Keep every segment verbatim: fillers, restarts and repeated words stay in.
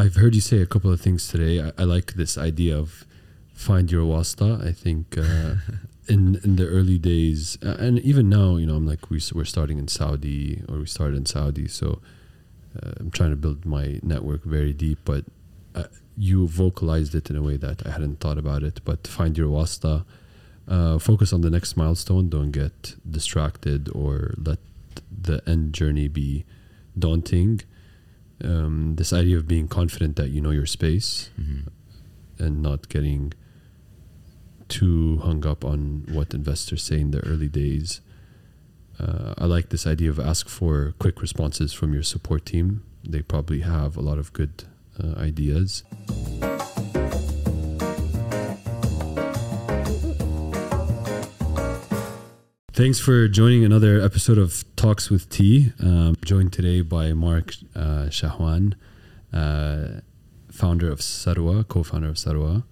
I've heard you say a couple of things today. I, I like this idea of find your wasta. I think uh, in in the early days, uh, and even now, you know, I'm like, we, we're starting in Saudi, or we started in Saudi. So uh, I'm trying to build my network very deep, but uh, you vocalized it in a way that I hadn't thought about it. But find your wasta, uh, focus on the next milestone. Don't get distracted or let the end journey be daunting. Um, this idea of being confident that you know your space, mm-hmm. and not getting too hung up on what investors say in the early days. Uh, I like this idea of ask for quick responses from your support team. They probably have a lot of good uh, ideas. Thanks for joining another episode of Talks with Tea. Um, joined today by Mark uh, Chahwan, uh, founder of Sarwa, co-founder of Sarwa.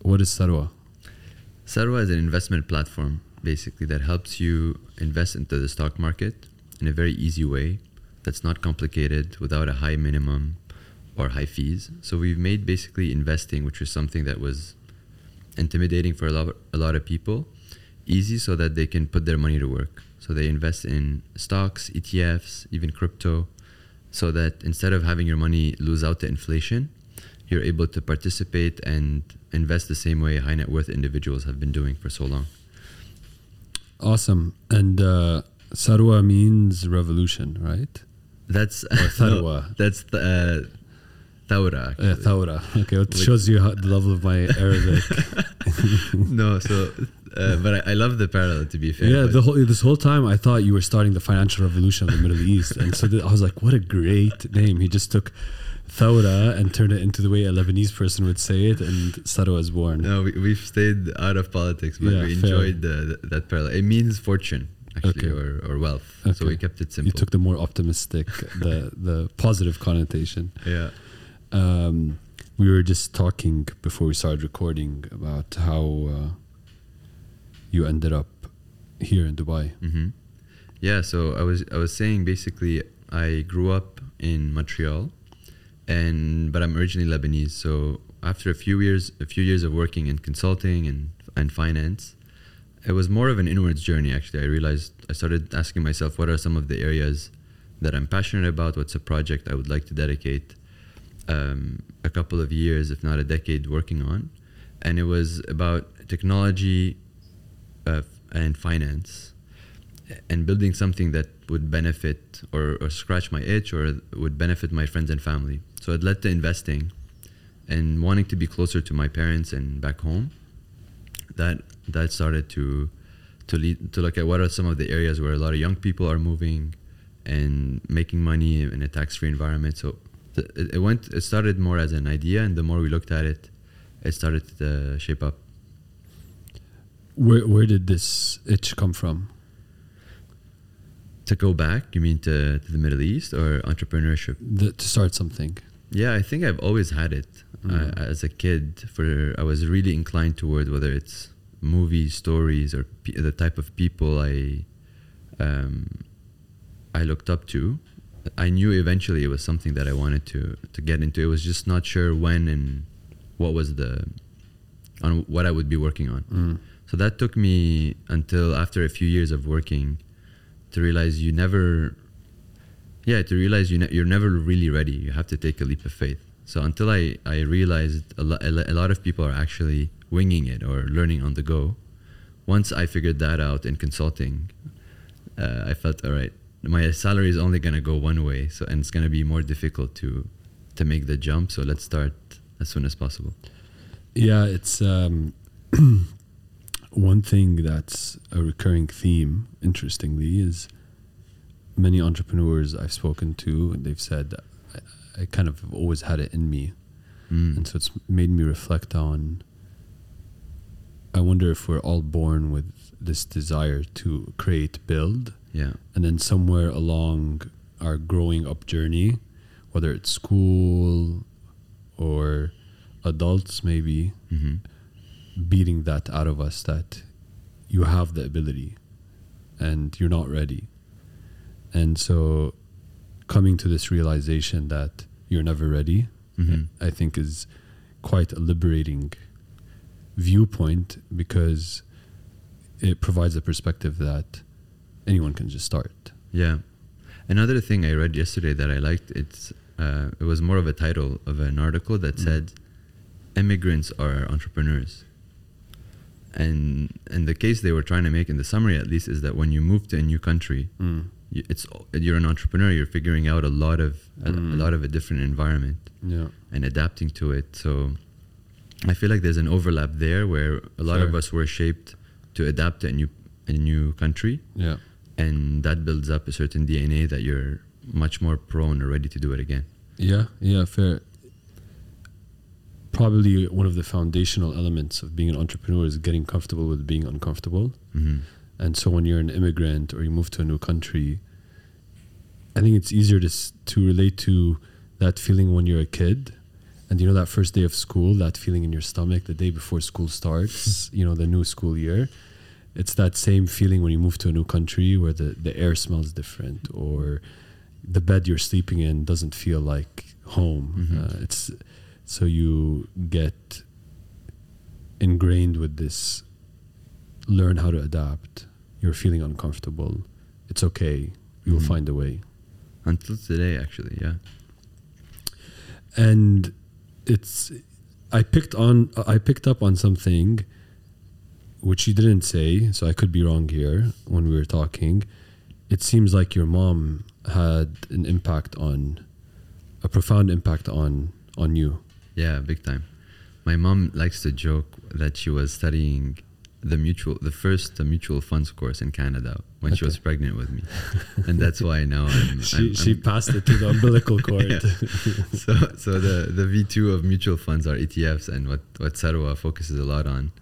What is Sarwa? Sarwa is an investment platform, basically, that helps you invest into the stock market in a very easy way that's not complicated, without a high minimum or high fees. So we've made basically investing, which was something that was intimidating for a lot, a lot of people, easy so that they can put their money to work. So they invest in stocks, E T Fs, even crypto, so that instead of having your money lose out to inflation, you're able to participate and invest the same way high net worth individuals have been doing for so long. Awesome. And uh, Sarwa means revolution, right? That's Sarwa. No, that's the, uh, Thawra. Yeah, Thawra. Okay, it shows you how, the level of my Arabic. No, so... Uh, but I, I love the parallel, to be fair. Yeah, the whole, this whole time I thought you were starting the financial revolution of the Middle East. And so th- I was like, what a great name. He just took Thawra and turned it into the way a Lebanese person would say it, and Sarwa was born. No, we, we've stayed out of politics, but yeah, we enjoyed the, the, that parallel. It means fortune, actually, okay. or, or wealth. Okay. So we kept it simple. You took the more optimistic, the, the positive connotation. Yeah. Um, we were just talking before we started recording about how... Uh, you ended up here in Dubai. Mm-hmm. Yeah, so I was I was saying basically I grew up in Montreal, and but I'm originally Lebanese. So after a few years, a few years of working in consulting and and finance, it was more of an inwards journey. Actually, I realized I started asking myself, what are some of the areas that I'm passionate about? What's a project I would like to dedicate um, a couple of years, if not a decade, working on? And it was about technology. Uh, and finance, and building something that would benefit or, or scratch my itch, or would benefit my friends and family. So it led to investing and wanting to be closer to my parents and back home. That that started to to lead to look at what are some of the areas where a lot of young people are moving and making money in a tax-free environment. So th- it went. It started more as an idea, and the more we looked at it, it started to shape up. Where where did this itch come from? To go back, you mean to, to the Middle East or entrepreneurship? The, to start something. Yeah, I think I've always had it. Mm. I, as a kid, for I was really inclined toward whether it's movies, stories, or pe- the type of people I um, I looked up to. I knew eventually it was something that I wanted to to get into. It was just not sure when and what was the on what I would be working on. Mm. So that took me until after a few years of working to realize you never, yeah, to realize you ne- you're never really ready. You have to take a leap of faith. So until I, I realized a, lo- a lot of people are actually winging it or learning on the go. Once I figured that out in consulting, uh, I felt, all right, my salary is only going to go one way. So, and it's going to be more difficult to, to make the jump. So let's start as soon as possible. Yeah, it's... Um one thing that's a recurring theme, interestingly, is many entrepreneurs I've spoken to, they've said, I, I kind of have always had it in me. Mm. And so it's made me reflect on, I wonder if we're all born with this desire to create, build. Yeah. And then somewhere along our growing up journey, whether it's school or adults maybe, mm-hmm. beating that out of us, that you have the ability and you're not ready. And so coming to this realization that you're never ready, mm-hmm. I think is quite a liberating viewpoint, because it provides a perspective that anyone can just start. Yeah. Another thing I read yesterday that I liked, it's uh, it was more of a title of an article that mm. said, immigrants are entrepreneurs. And and the case they were trying to make in the summary, at least, is that when you move to a new country, mm. you, it's you're an entrepreneur. You're figuring out a lot of a, mm. a lot of a different environment, yeah. and adapting to it. So I feel like there's an overlap there where a lot sure. of us were shaped to adapt to a new a new country, yeah. and that builds up a certain D N A that you're much more prone or ready to do it again. Yeah, yeah, fair. Probably one of the foundational elements of being an entrepreneur is getting comfortable with being uncomfortable. Mm-hmm. And so when you're an immigrant or you move to a new country, I think it's easier to to relate to that feeling when you're a kid. And you know, that first day of school, that feeling in your stomach, the day before school starts, you know, the new school year. It's that same feeling when you move to a new country where the, the air smells different, or the bed you're sleeping in doesn't feel like home. Mm-hmm. Uh, it's... So you get ingrained with this, learn how to adapt. You're feeling uncomfortable. It's okay. You'll mm-hmm. find a way. Until today, actually, yeah. And it's, I picked on, I picked up on something which you didn't say, so I could be wrong here when we were talking. It seems like your mom had an impact on, a profound impact on, on you. Yeah, big time. My mom likes to joke that she was studying the mutual, the first the mutual funds course in Canada when okay. she was pregnant with me, and that's why now I'm, she I'm, she I'm passed it to the umbilical cord. Yeah. So so the the V two of mutual funds are E T Fs, and what what Sarwa focuses a lot on.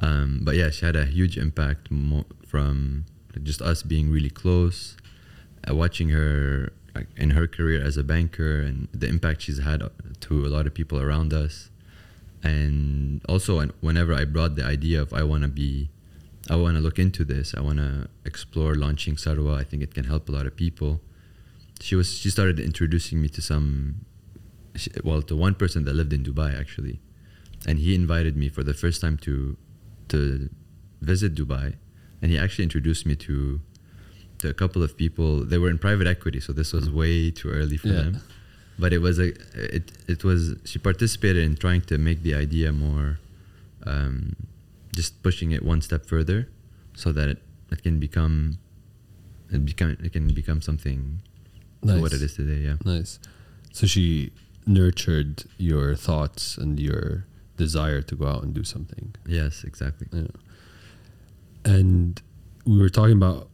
Um, but yeah, she had a huge impact mo- from just us being really close, uh, watching her. In her career as a banker and the impact she's had to a lot of people around us. And also whenever I brought the idea of I want to be, I want to look into this, I want to explore launching Sarwa, I think it can help a lot of people. She was she started introducing me to some, well, to one person that lived in Dubai actually. And he invited me for the first time to to visit Dubai. And he actually introduced me to to a couple of people. They were in private equity, so this was way too early for yeah. them. But it was a it it was she participated in trying to make the idea more, um, just pushing it one step further, so that it, it can become it become it can become something nice. To what it is today. Yeah, nice. So she nurtured your thoughts and your desire to go out and do something. Yes, exactly. Yeah. And we were talking about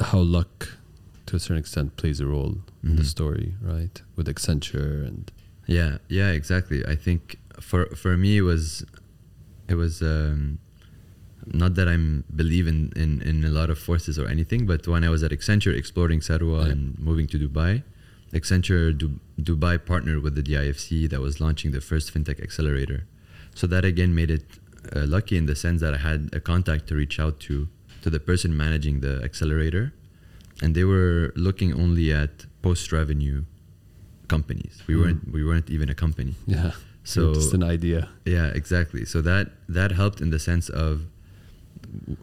how luck to a certain extent plays a role mm-hmm. in the story, right? With Accenture and yeah yeah exactly. I think for for me it was it was um, not that I believe in, in in a lot of forces or anything, but when I was at Accenture exploring Sarwa yeah. and moving to Dubai, Accenture du- Dubai partnered with the D I F C that was launching the first fintech accelerator, so that again made it uh, lucky in the sense that I had a contact to reach out to to the person managing the accelerator, and they were looking only at post-revenue companies. We mm. weren't we weren't even a company. Yeah, so just an idea. Yeah, exactly. So that that helped in the sense of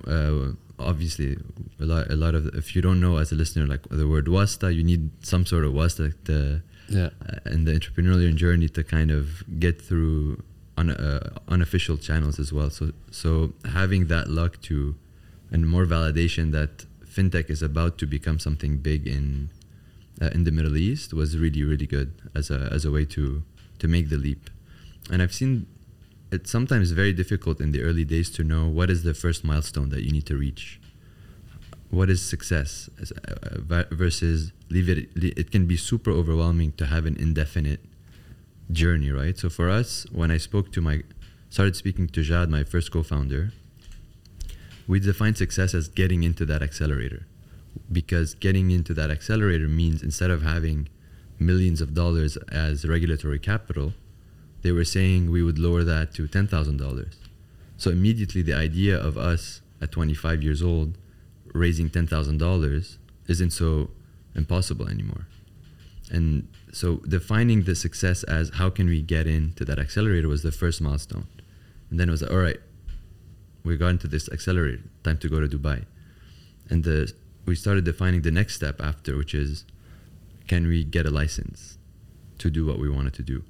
uh, obviously a lot a lot of if you don't know as a listener like the word wasta, you need some sort of wasta to yeah uh, in the entrepreneurial journey to kind of get through on uh, unofficial channels as well. So so having that luck to and more validation that fintech is about to become something big in uh, in the Middle East was really, really good as a as a way to to make the leap. And I've seen it's sometimes very difficult in the early days to know what is the first milestone that you need to reach. What is success versus leave it? It can be super overwhelming to have an indefinite journey, right? So for us, when I spoke to my, started speaking to Jad, my first co-founder, we define success as getting into that accelerator, because getting into that accelerator means instead of having millions of dollars as regulatory capital, they were saying we would lower that to ten thousand dollars. So immediately the idea of us at twenty-five years old raising ten thousand dollars isn't so impossible anymore. And so defining the success as how can we get into that accelerator was the first milestone. And then it was like, all right, we got into this accelerator, time to go to Dubai. And the, we started defining the next step after, which is, can we get a license to do what we wanted to do?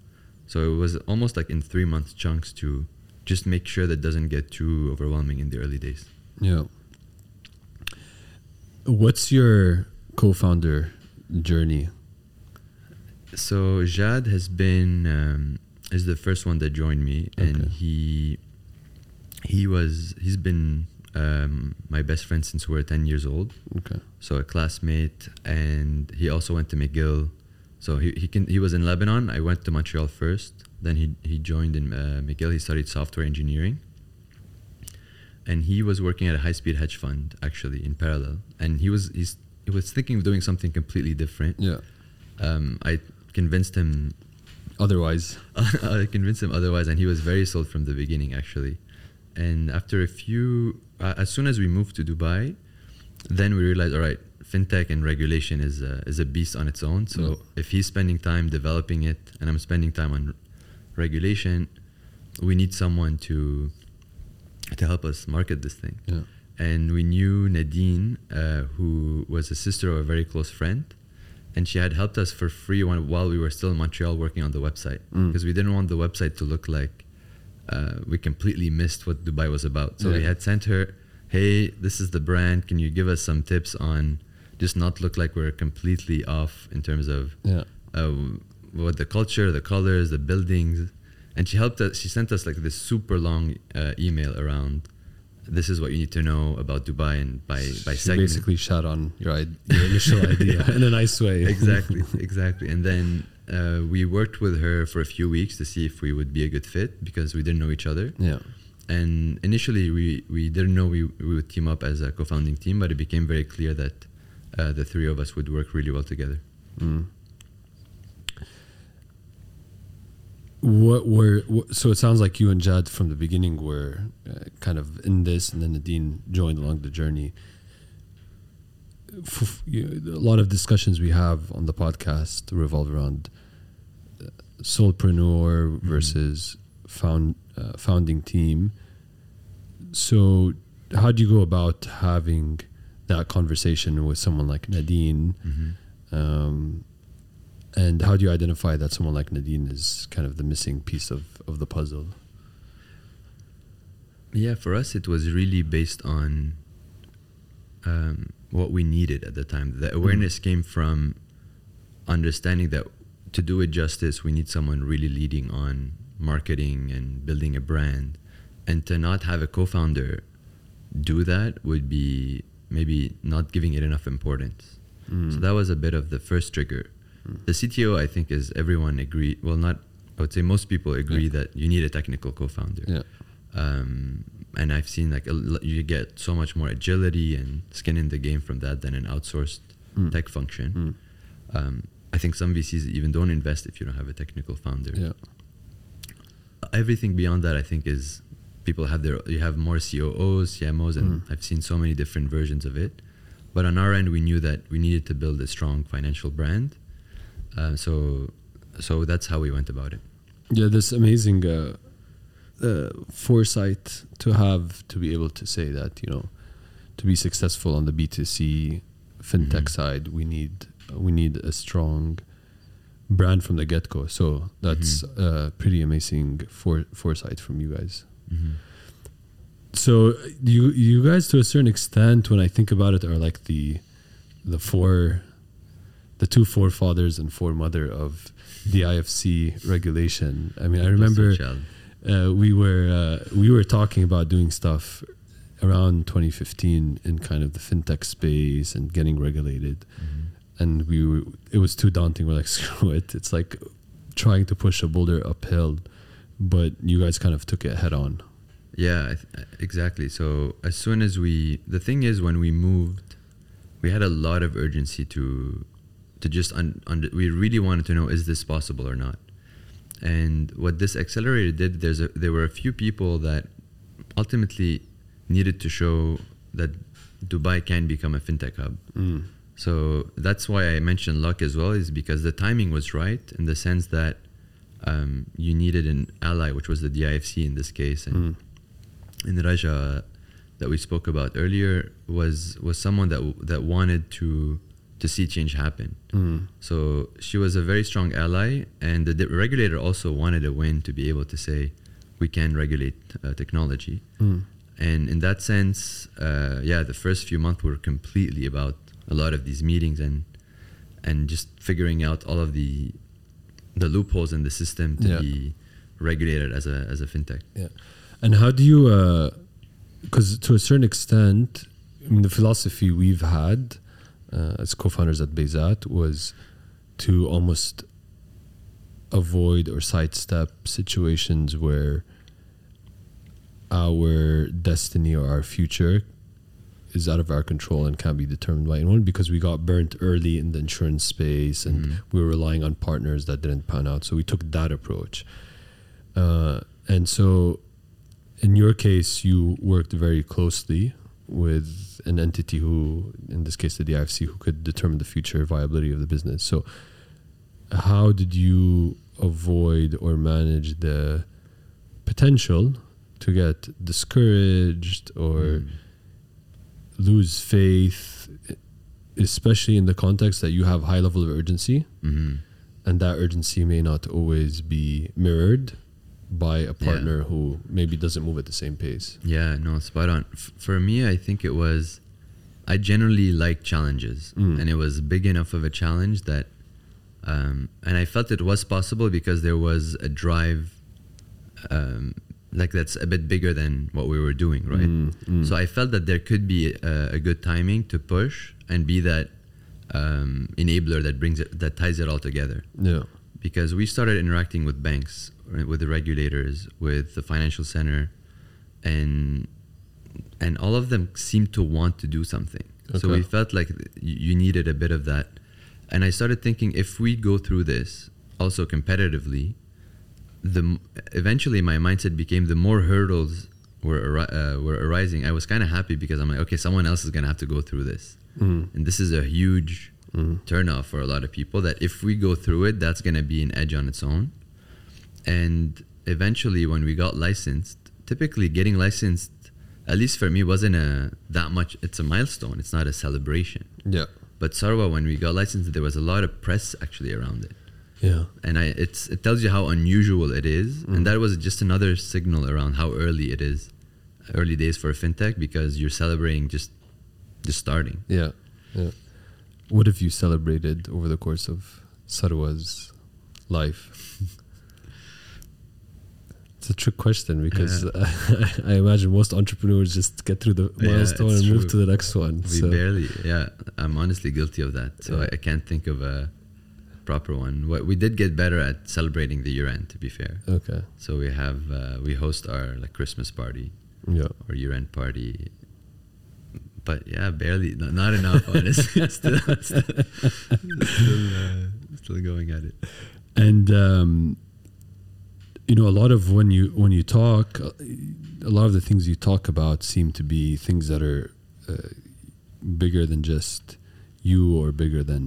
So it was almost like in three month chunks to just make sure that doesn't get too overwhelming in the early days. Yeah. What's your co-founder journey? So Jad has been, um, is the first one that joined me, okay. and he, he was, he's been um, my best friend since we were ten years old. Okay. So a classmate, and he also went to McGill. So he he can he was in Lebanon. I went to Montreal first. Then he he joined in uh, McGill. He studied software engineering. And he was working at a high-speed hedge fund actually in parallel. And he was he's, he was thinking of doing something completely different. Yeah. Um, I convinced him otherwise. I convinced him otherwise, and he was very sold from the beginning actually. And after a few, uh, as soon as we moved to Dubai, then we realized, all right, fintech and regulation is a, is a beast on its own. So mm-hmm. if he's spending time developing it and I'm spending time on regulation, we need someone to to help us market this thing. Yeah. And we knew Nadine, uh, who was a sister of a very close friend, and she had helped us for free one, while we were still in Montreal working on the website, because mm. we didn't want the website to look like uh, we completely missed what Dubai was about. So yeah. we had sent her, hey, this is the brand, can you give us some tips on just not look like we're completely off in terms of yeah. uh, what the culture, the colors, the buildings. And she helped us, she sent us like this super long uh, email around, this is what you need to know about Dubai, and by, by segment. She basically shot on your, your initial idea yeah. in a nice way. Exactly, exactly. And then uh, we worked with her for a few weeks to see if we would be a good fit, because we didn't know each other. Yeah. And initially we, we didn't know we, we would team up as a co-founding team, but it became very clear that uh, the three of us would work really well together. Mm. What were what, so it sounds like you and Jad from the beginning were uh, kind of in this, and then Nadine joined along the journey. F- you know, a lot of discussions we have on the podcast revolve around uh, solopreneur mm-hmm. versus found uh, founding team. So how do you go about having that conversation with someone like Nadine? Mm-hmm. Um, And how do you identify that someone like Nadine is kind of the missing piece of, of the puzzle? Yeah, for us, it was really based on um, what we needed at the time. The awareness mm-hmm. came from understanding that to do it justice, we need someone really leading on marketing and building a brand. And to not have a co-founder do that would be maybe not giving it enough importance. Mm. So that was a bit of the first trigger. The C T O, I think, is everyone agree. Well, not, I would say most people agree yeah. that you need a technical co-founder. Yeah. Um, and I've seen like a, you get so much more agility and skin in the game from that than an outsourced mm. tech function. Mm. Um, I think some V Cs even don't invest if you don't have a technical founder. Yeah. Everything beyond that, I think, is people have their, you have more C O Os, C M Os, and mm. I've seen so many different versions of it. But on our end, we knew that we needed to build a strong financial brand. Uh, so, so that's how we went about it. Yeah, this amazing uh, uh, foresight to have to be able to say that, you know, to be successful on the B two C fintech mm-hmm. side, we need we need a strong brand from the get-go. So that's mm-hmm. uh, pretty amazing for, foresight from you guys. Mm-hmm. So you you guys, to a certain extent, when I think about it, are like the the four. The two forefathers and foremother of the D I F C regulation. I mean, I remember uh, we were uh, we were talking about doing stuff around twenty fifteen in kind of the fintech space and getting regulated, mm-hmm. and we were, it was too daunting. We're like, screw it. It's like trying to push a boulder uphill, but you guys kind of took it head on. Yeah, exactly. So as soon as we, the thing is, when we moved, we had a lot of urgency to. to just, un, un, we really wanted to know, is this possible or not? And what this accelerator did, there's a, there were a few people that ultimately needed to show that Dubai can become a fintech hub. Mm. So that's why I mentioned luck as well, is because the timing was right in the sense that um, you needed an ally, which was the D I F C in this case. And, mm. and Raja that we spoke about earlier was was someone that that wanted to to see change happen. Mm. So she was a very strong ally, and the regulator also wanted a win to be able to say, we can regulate uh, technology. Mm. And in that sense, uh, yeah, the first few months were completely about a lot of these meetings and and just figuring out all of the the loopholes in the system to yeah. be regulated as a as a fintech. Yeah, and how do you? Because uh, to a certain extent, I mean, the philosophy we've had uh, as co-founders at Bayzat was to almost avoid or sidestep situations where our destiny or our future is out of our control and can't be determined by anyone, because we got burnt early in the insurance space and mm. we were relying on partners that didn't pan out. So we took that approach. Uh, and so in your case, you worked very closely with an entity who, in this case, the D I F C, who could determine the future viability of the business. So how did you avoid or manage the potential to get discouraged or mm. lose faith, especially in the context that you have high level of urgency, mm-hmm. and that urgency may not always be mirrored by a partner yeah. who maybe doesn't move at the same pace? Yeah, no, spot on. F- for me, I think it was, I generally like challenges, mm. and it was big enough of a challenge that, um, and I felt it was possible because there was a drive, um, like that's a bit bigger than what we were doing, right? Mm, mm. So I felt that there could be a, a good timing to push and be that um, enabler that brings it, that ties it all together. Yeah. Because we started interacting with banks, with the regulators, with the financial center, and and all of them seemed to want to do something. Okay. So we felt like you needed a bit of that. And I started thinking, if we go through this also competitively, the eventually my mindset became, the more hurdles were uh, were arising, I was kind of happy because I'm like, okay, someone else is gonna have to go through this, mm. and this is a huge mm. turnoff for a lot of people. That if we go through it, that's gonna be an edge on its own. And eventually, when we got licensed, typically getting licensed, at least for me, wasn't a that much. It's a milestone. It's not a celebration. Yeah. But Sarwa, when we got licensed, there was a lot of press actually around it. Yeah, and I, it's, it tells you how unusual it is, mm. and that was just another signal around how early it is, early days for a fintech, because you're celebrating just, just starting. Yeah, yeah. What have you celebrated over the course of Sarwa's life? It's a trick question because yeah. I, I imagine most entrepreneurs just get through the milestone yeah, and true. move to the next one. We so. barely. Yeah, I'm honestly guilty of that. So yeah. I, I can't think of a proper one. What we did get better at celebrating the year end, to be fair. Okay. So we have uh, we host our like Christmas party, yeah, or year end party. But yeah, barely, no, not enough. Honestly, still, still, still, uh, still going at it. And um, you know, a lot of when you when you talk, a lot of the things you talk about seem to be things that are uh, bigger than just you, or bigger than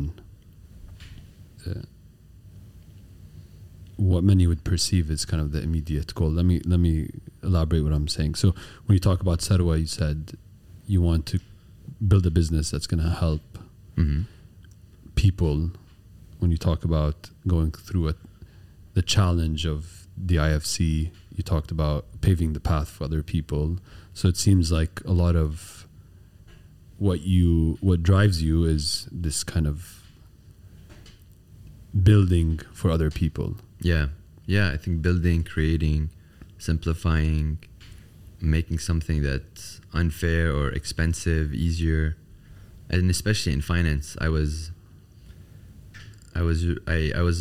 Uh, what many would perceive as kind of the immediate goal. Let me let me elaborate what I'm saying. So when you talk about Sarwa, you said you want to build a business that's going to help mm-hmm. people. When you talk about going through a, the challenge of the I F C, you talked about paving the path for other people. So it seems like a lot of what you what drives you is this kind of building for other people. Yeah. Yeah. I think building, creating, simplifying, making something that's unfair or expensive easier. And especially in finance, I was, I was, I, I was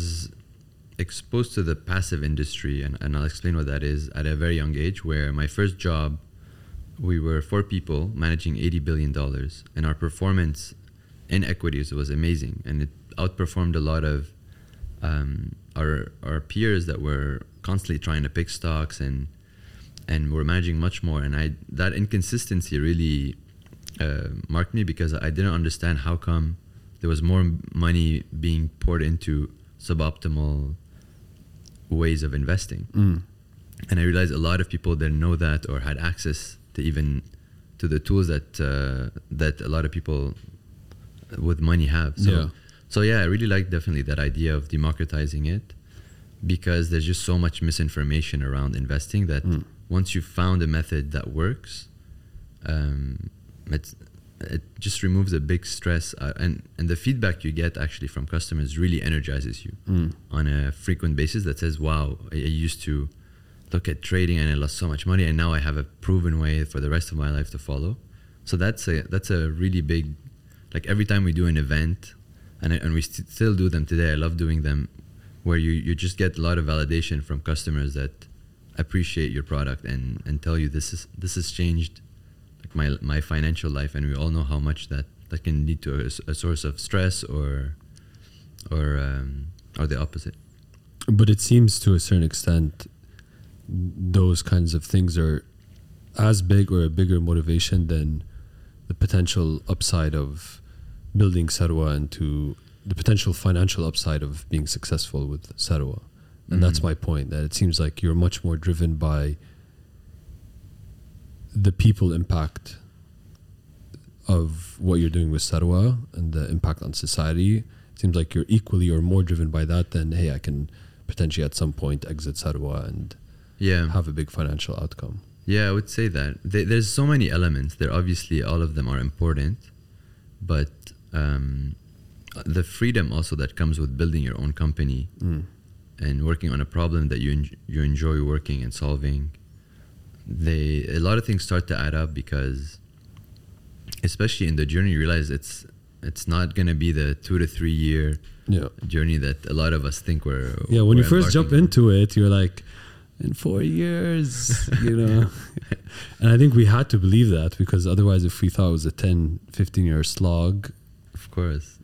exposed to the passive industry, and, and I'll explain what that is, at a very young age, where my first job, we were four people managing eighty billion dollars, and our performance in equities was amazing. And it outperformed a lot of Um, our our peers that were constantly trying to pick stocks and and were managing much more. And I that inconsistency really uh, marked me, because I didn't understand how come there was more money being poured into suboptimal ways of investing. Mm. And I realized a lot of people didn't know that or had access to even to the tools that uh, that a lot of people with money have. So, yeah. so yeah, I really like definitely that idea of democratizing it, because there's just so much misinformation around investing that mm. once you've found a method that works, um, it's, it just removes a big stress. Uh, and, and the feedback you get actually from customers really energizes you mm. on a frequent basis that says, wow, I, I used to look at trading and I lost so much money, and now I have a proven way for the rest of my life to follow. So that's a, that's a really big, like every time we do an event, and, I, and we st- still do them today, I love doing them, where you, you just get a lot of validation from customers that appreciate your product and, and tell you this is this has changed like my my financial life, and we all know how much that, that can lead to a, a source of stress or or um, or the opposite. But it seems to a certain extent those kinds of things are as big or a bigger motivation than the potential upside of building Sarwa into the potential financial upside of being successful with Sarwa. And mm-hmm. that's my point, that it seems like you're much more driven by the people impact of what you're doing with Sarwa and the impact on society. It seems like you're equally or more driven by that than, hey, I can potentially at some point exit Sarwa and yeah. have a big financial outcome. Yeah, I would say that. They, there's so many elements. There obviously, all of them are important, but um, the freedom also that comes with building your own company mm. and working on a problem that you en- you enjoy working and solving, they a lot of things start to add up, because especially in the journey you realize it's it's not going to be the two to three year yeah. journey that a lot of us think we're yeah when we're you first jump on. Into it, you're like, in four years, you know. And I think we had to believe that, because otherwise if we thought it was a ten, fifteen year slog, of course.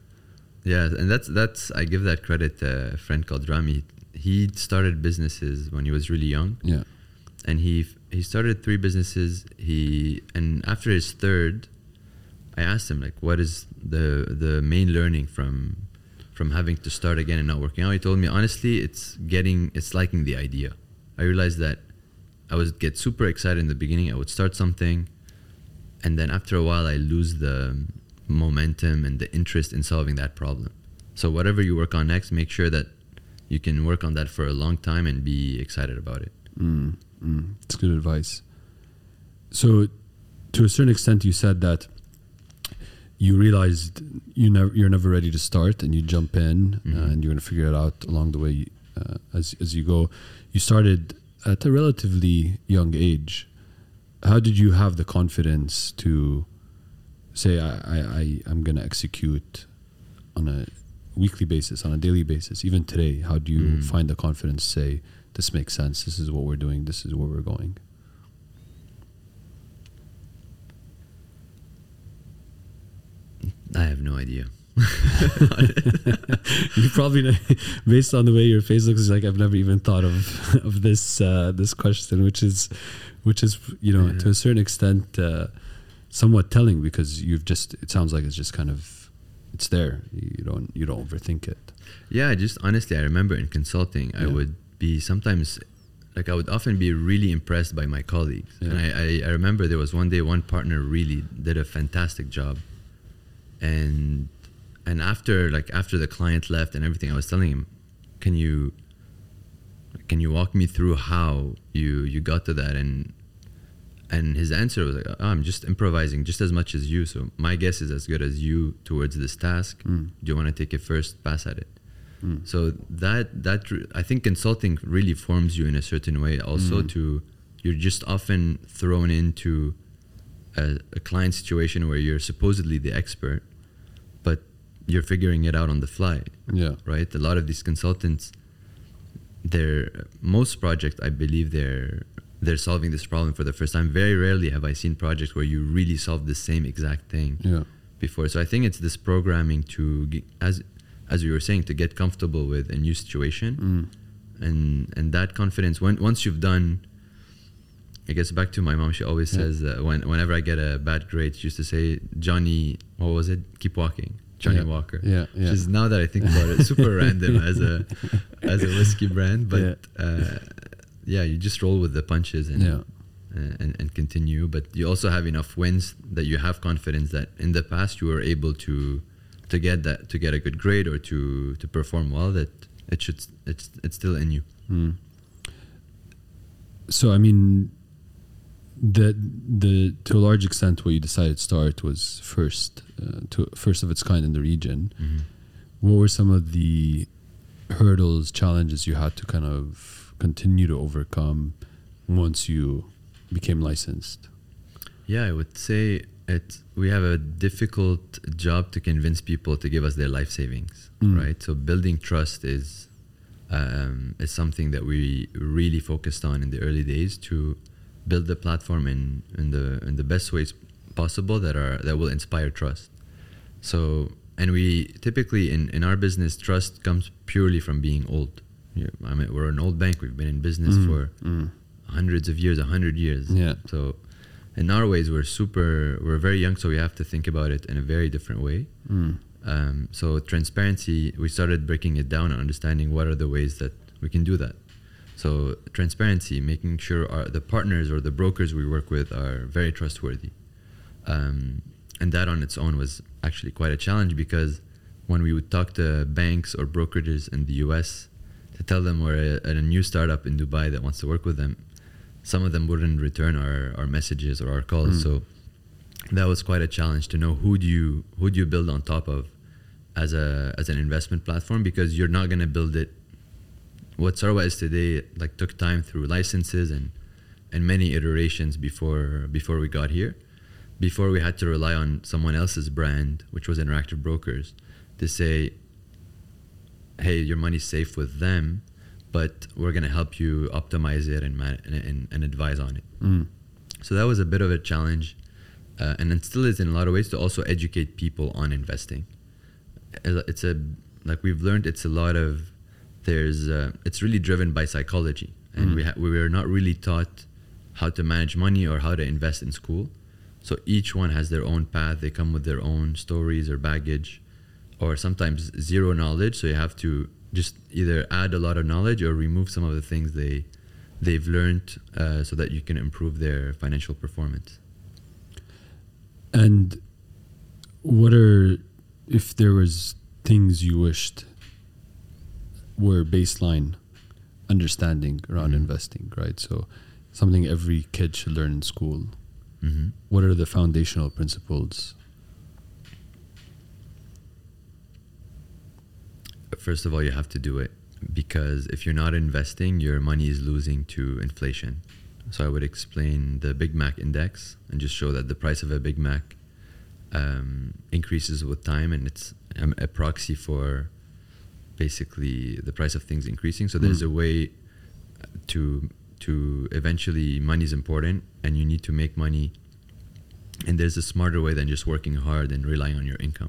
Yeah, and that's that's I give that credit to a friend called Rami. He started businesses when he was really young. Yeah. And he he started three businesses. He and after his third, I asked him, like, what is the the main learning from from having to start again and not working out? He told me, honestly, it's getting it's liking the idea. I realized that I would get super excited in the beginning. I would start something, and then after a while I lose the momentum and the interest in solving that problem. So whatever you work on next, make sure that you can work on that for a long time and be excited about it. Mm, mm, that's good advice. So to a certain extent, you said that you realized you never, you're never ready to start, and you jump in mm-hmm. uh, and you're going to figure it out along the way uh, as as you go. You started at a relatively young age. How did you have the confidence to say, I, I, I'm going to execute on a weekly basis, on a daily basis, even today? How do you mm. find the confidence to say, this makes sense, this is what we're doing, this is where we're going? I have no idea. You probably know, based on the way your face looks, is like, I've never even thought of, of this, uh, this question, which is, which is, you know, yeah. to a certain extent, uh, somewhat telling, because you've just, it sounds like it's just kind of, it's there. You don't, you don't overthink it. Yeah. Just honestly, I remember in consulting, yeah. I would be sometimes like, I would often be really impressed by my colleagues. Yeah. And I, I, I remember there was one day, one partner really did a fantastic job. And, and after like, after the client left and everything, I was telling him, can you, can you walk me through how you, you got to that? And, And his answer was like, oh, I'm just improvising just as much as you. So my guess is as good as you towards this task. Mm. Do you want to take a first pass at it? Mm. So that, that re- I think consulting really forms you in a certain way also mm. to, you're just often thrown into a, a client situation where you're supposedly the expert, but you're figuring it out on the fly. Yeah. Right? A lot of these consultants, they're, most projects, I believe they're, they're solving this problem for the first time. Very rarely have I seen projects where you really solve the same exact thing yeah. before. So I think it's this programming to, get, as as we were saying, to get comfortable with a new situation. Mm. And and that confidence, when once you've done, I guess back to my mom, she always yeah. says, that when, whenever I get a bad grade, she used to say, Johnny, what was it? Keep walking. Johnny yeah. Walker. Yeah, yeah. Which is, now that I think about it, super random as a as a whiskey brand, but yeah. Uh, yeah, you just roll with the punches and, yeah. and and continue. But you also have enough wins that you have confidence that in the past you were able to to get that to get a good grade or to to perform well, that it should it's it's still in you. Mm. So I mean, the the to a large extent, what you decided to start was first uh, to first of its kind in the region. Mm-hmm. What were some of the hurdles, challenges you had to kind of continue to overcome once you became licensed? Yeah, I would say it. We have a difficult job to convince people to give us their life savings, mm. right? So building trust is um, is something that we really focused on in the early days to build the platform in, in the in the best ways possible that are that will inspire trust. So, and we typically in, in our business, trust comes purely from being old. Yeah. I mean, we're an old bank. We've been in business mm. for mm. hundreds of years, a hundred years. Yeah. So, in our ways, we're super. We're very young, so we have to think about it in a very different way. Mm. Um, so, transparency. We started breaking it down and understanding what are the ways that we can do that. So transparency, making sure our, the partners or the brokers we work with are very trustworthy. Um, and that on its own was actually quite a challenge, because when we would talk to banks or brokerages in the U S to tell them we're a, a new startup in Dubai that wants to work with them, some of them wouldn't return our, our messages or our calls. Mm. So that was quite a challenge to know who do you who do you build on top of as a as an investment platform, because you're not going to build it. What Sarwa is today like took time through licenses and, and many iterations before before we got here. Before we had to rely on someone else's brand, which was Interactive Brokers, to say, hey, your money's safe with them, but we're going to help you optimize it and, man- and, and advise on it. Mm. So that was a bit of a challenge. Uh, and it still is in a lot of ways, to also educate people on investing. It's a, like we've learned, it's a lot of, There's, uh, it's really driven by psychology, and mm. we ha- we were not really taught how to manage money or how to invest in school. So each one has their own path. They come with their own stories or baggage, or sometimes zero knowledge. So you have to just either add a lot of knowledge or remove some of the things they they've learned, uh, so that you can improve their financial performance. And what are, if there was things you wished were baseline understanding around mm-hmm. investing, right? So something every kid should learn in school. Mm-hmm. What are the foundational principles? First of all, you have to do it, because if you're not investing, your money is losing to inflation. So I would explain the Big Mac index and just show that the price of a Big Mac um, increases with time, and it's um, a proxy for basically the price of things increasing. So there's mm. a way to to eventually, money is important and you need to make money, and there's a smarter way than just working hard and relying on your income.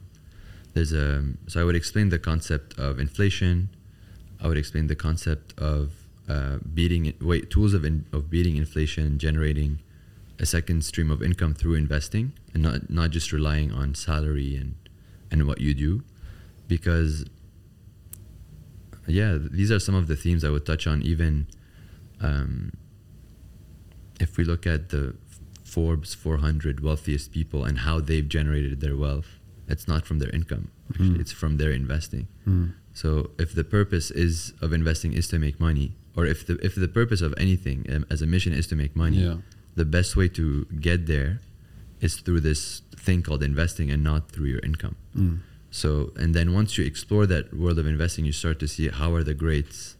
There's a so I would explain the concept of inflation. I would explain the concept of uh, beating wait tools of in, of beating inflation and generating a second stream of income through investing, and not not just relying on salary and and what you do, because yeah, these are some of the themes I would touch on. Even um, if we look at the Forbes four hundred wealthiest people and how they've generated their wealth, it's not from their income. Actually, mm. it's from their investing. Mm. So if the purpose is of investing is to make money, or if the if the purpose of anything um, as a mission is to make money, yeah. the best way to get there is through this thing called investing and not through your income. Mm. So, and then once you explore that world of investing, you start to see how are the greats,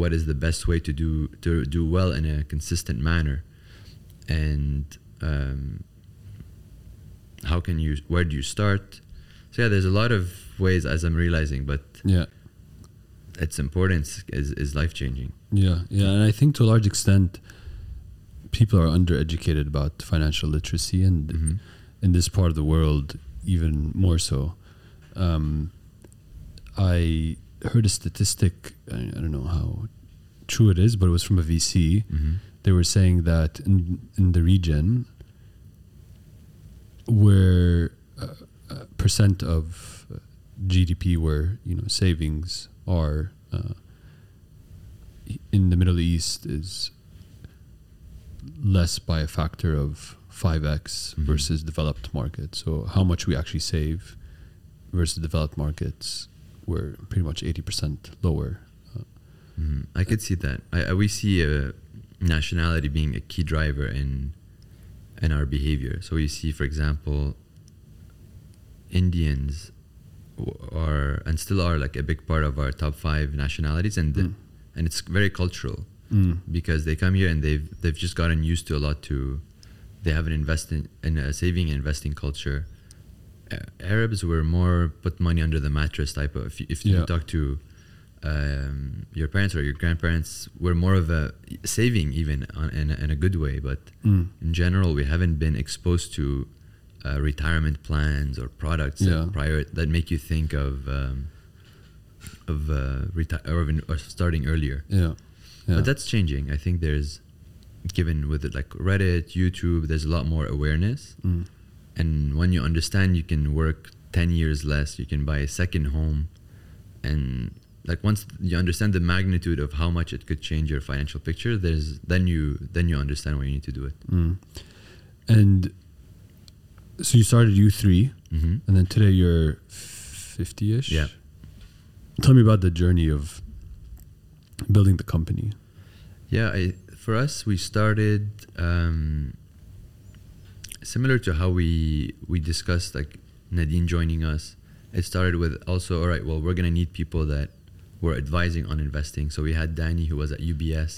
what is the best way to do to do well in a consistent manner, and um, how can you, where do you start? So yeah, there's a lot of ways, as I'm realizing, but yeah, its importance is, is life-changing. Yeah, yeah, and I think to a large extent, people are undereducated about financial literacy, and mm-hmm. in this part of the world, even more so. Um, I heard a statistic, I, I don't know how true it is, but it was from a V C. Mm-hmm. They were saying that in, in the region where uh, uh, percent of G D P where, you know, savings are uh, in the Middle East is less by a factor of five x mm-hmm. versus developed markets. So how much we actually save versus developed markets, we're pretty much eighty percent lower. Uh, mm-hmm. I could see that. I, I, we see uh, nationality being a key driver in in our behavior. So we see, for example, Indians are and still are like a big part of our top five nationalities, and mm. the, and it's very cultural mm. because they come here and they've they've just gotten used to a lot to they have an investing in a saving and investing culture. Uh, Arabs were more put money under the mattress type of. If you, if yeah. you talk to um, your parents or your grandparents, were more of a saving even on, in, in a good way, but mm. in general we haven't been exposed to Uh, retirement plans or products yeah. that, prior, that make you think of um, of uh, reti- or, even, or starting earlier. Yeah. yeah, but that's changing. I think there's, given with it like Reddit, YouTube, there's a lot more awareness, mm. and when you understand, you can work ten years less. You can buy a second home, and like once you understand the magnitude of how much it could change your financial picture, there's then you then you understand why you need to do it. Mm. And so you started U three, mm-hmm. and then today you're fifty-ish. Yeah. Tell me about the journey of building the company. Yeah, I, for us, we started um, similar to how we we discussed, like Nadine joining us. It started with also, all right, well, we're going to need people that were advising on investing. So we had Danny, who was at U B S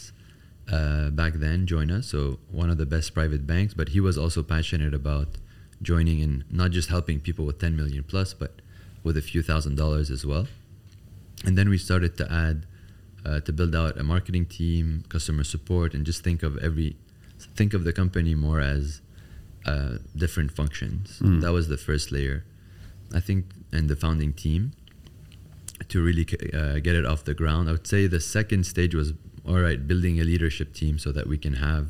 uh, back then, join us. So one of the best private banks, but he was also passionate about joining and not just helping people with ten million plus, but with a few thousand dollars as well. And then we started to add, uh, to build out a marketing team, customer support, and just think of every, think of the company more as uh, different functions. Mm. That was the first layer, I think, and the founding team to really uh, get it off the ground. I would say the second stage was, all right, building a leadership team so that we can have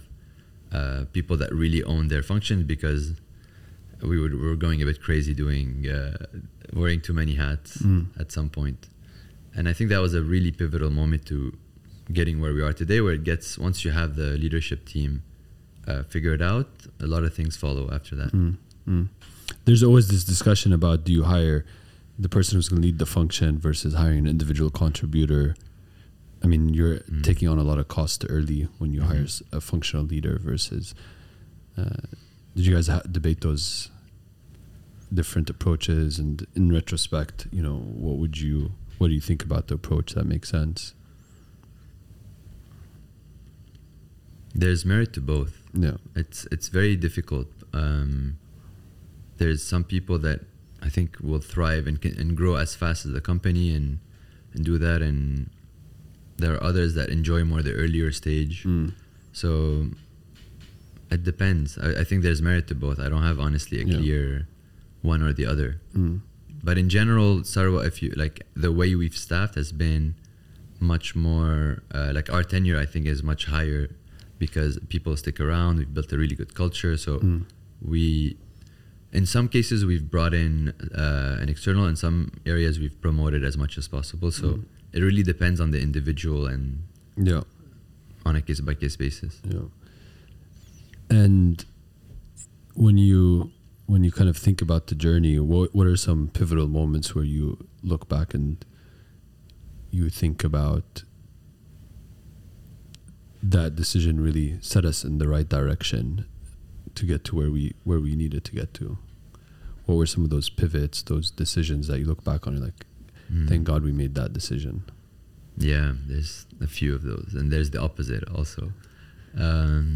uh, people that really own their functions, because We, would, we were going a bit crazy doing, uh, wearing too many hats mm. at some point. And I think that was a really pivotal moment to getting where we are today, where it gets, once you have the leadership team uh, figured out, a lot of things follow after that. Mm. Mm. There's always this discussion about, do you hire the person who's going to lead the function versus hiring an individual contributor? I mean, you're mm. taking on a lot of cost early when you mm-hmm. hire a functional leader versus... Uh, Did you guys ha- debate those different approaches? And in retrospect, you know, what would you, what do you think about the approach that makes sense? There's merit to both. Yeah. It's, it's very difficult. Um, there's some people that I think will thrive and can, and grow as fast as the company and, and do that. And there are others that enjoy more the earlier stage. Mm. So... It depends. I, I think there's merit to both. I don't have honestly a yeah. clear one or the other. Mm. But in general, Sarwa, if you like, the way we've staffed has been much more uh, like our tenure. I think is much higher because people stick around. We've built a really good culture. So mm. we, in some cases, we've brought in uh, an external. In some areas, we've promoted as much as possible. So mm. it really depends on the individual and yeah, on a case by case basis. Yeah. And when you when you kind of think about the journey, what what are some pivotal moments where you look back and you think about that decision really set us in the right direction to get to where we where we needed to get to? What were some of those pivots, those decisions that you look back on and like, mm. thank God we made that decision? Yeah, there's a few of those, and there's the opposite also. Um,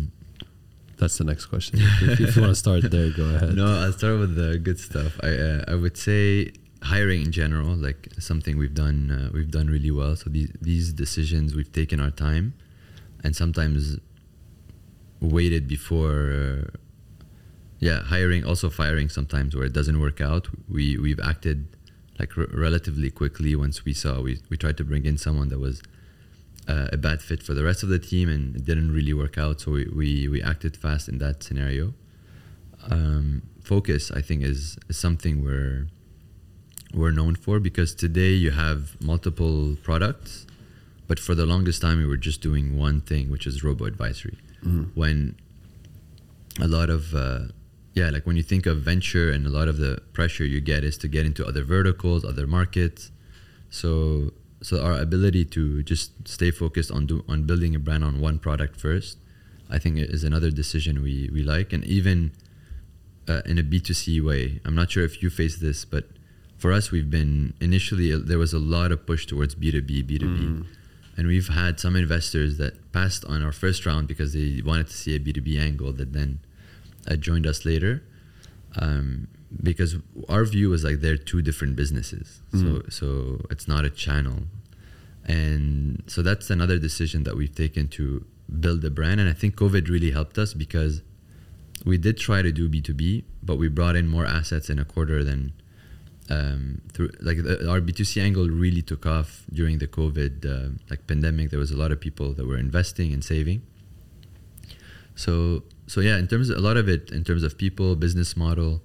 That's the next question. If, if you want to start there, go ahead. No, I'll start with the good stuff. I uh, I would say hiring in general, like something we've done uh, we've done really well. So these these decisions, we've taken our time, and sometimes waited before. Uh, yeah, hiring, also firing sometimes where it doesn't work out. We we've acted like re- relatively quickly once we saw we we tried to bring in someone that was. Uh, a bad fit for the rest of the team, and it didn't really work out, so we, we, we acted fast in that scenario. Um, focus, I think, is, is something we're we're known for, because today you have multiple products, but for the longest time we were just doing one thing, which is robo advisory. Mm-hmm. When a lot of uh, yeah, like when you think of venture, and a lot of the pressure you get is to get into other verticals, other markets. So so our ability to just stay focused on do, on building a brand on one product first, I think, is another decision we, we like. And even uh, in a B two C way, I'm not sure if you face this, but for us, we've been initially, uh, there was a lot of push towards B two B, B two B. Mm. And we've had some investors that passed on our first round because they wanted to see a B two B angle, that then uh, joined us later. Um, because our view was like, they're two different businesses. Mm. So, so it's not a channel. And so that's another decision that we've taken to build the brand. And I think COVID really helped us, because we did try to do B two B, but we brought in more assets in a quarter than um through like the, our B two C angle really took off during the COVID uh, like pandemic. There was a lot of people that were investing and saving, so so yeah in terms of a lot of it, in terms of people, business model,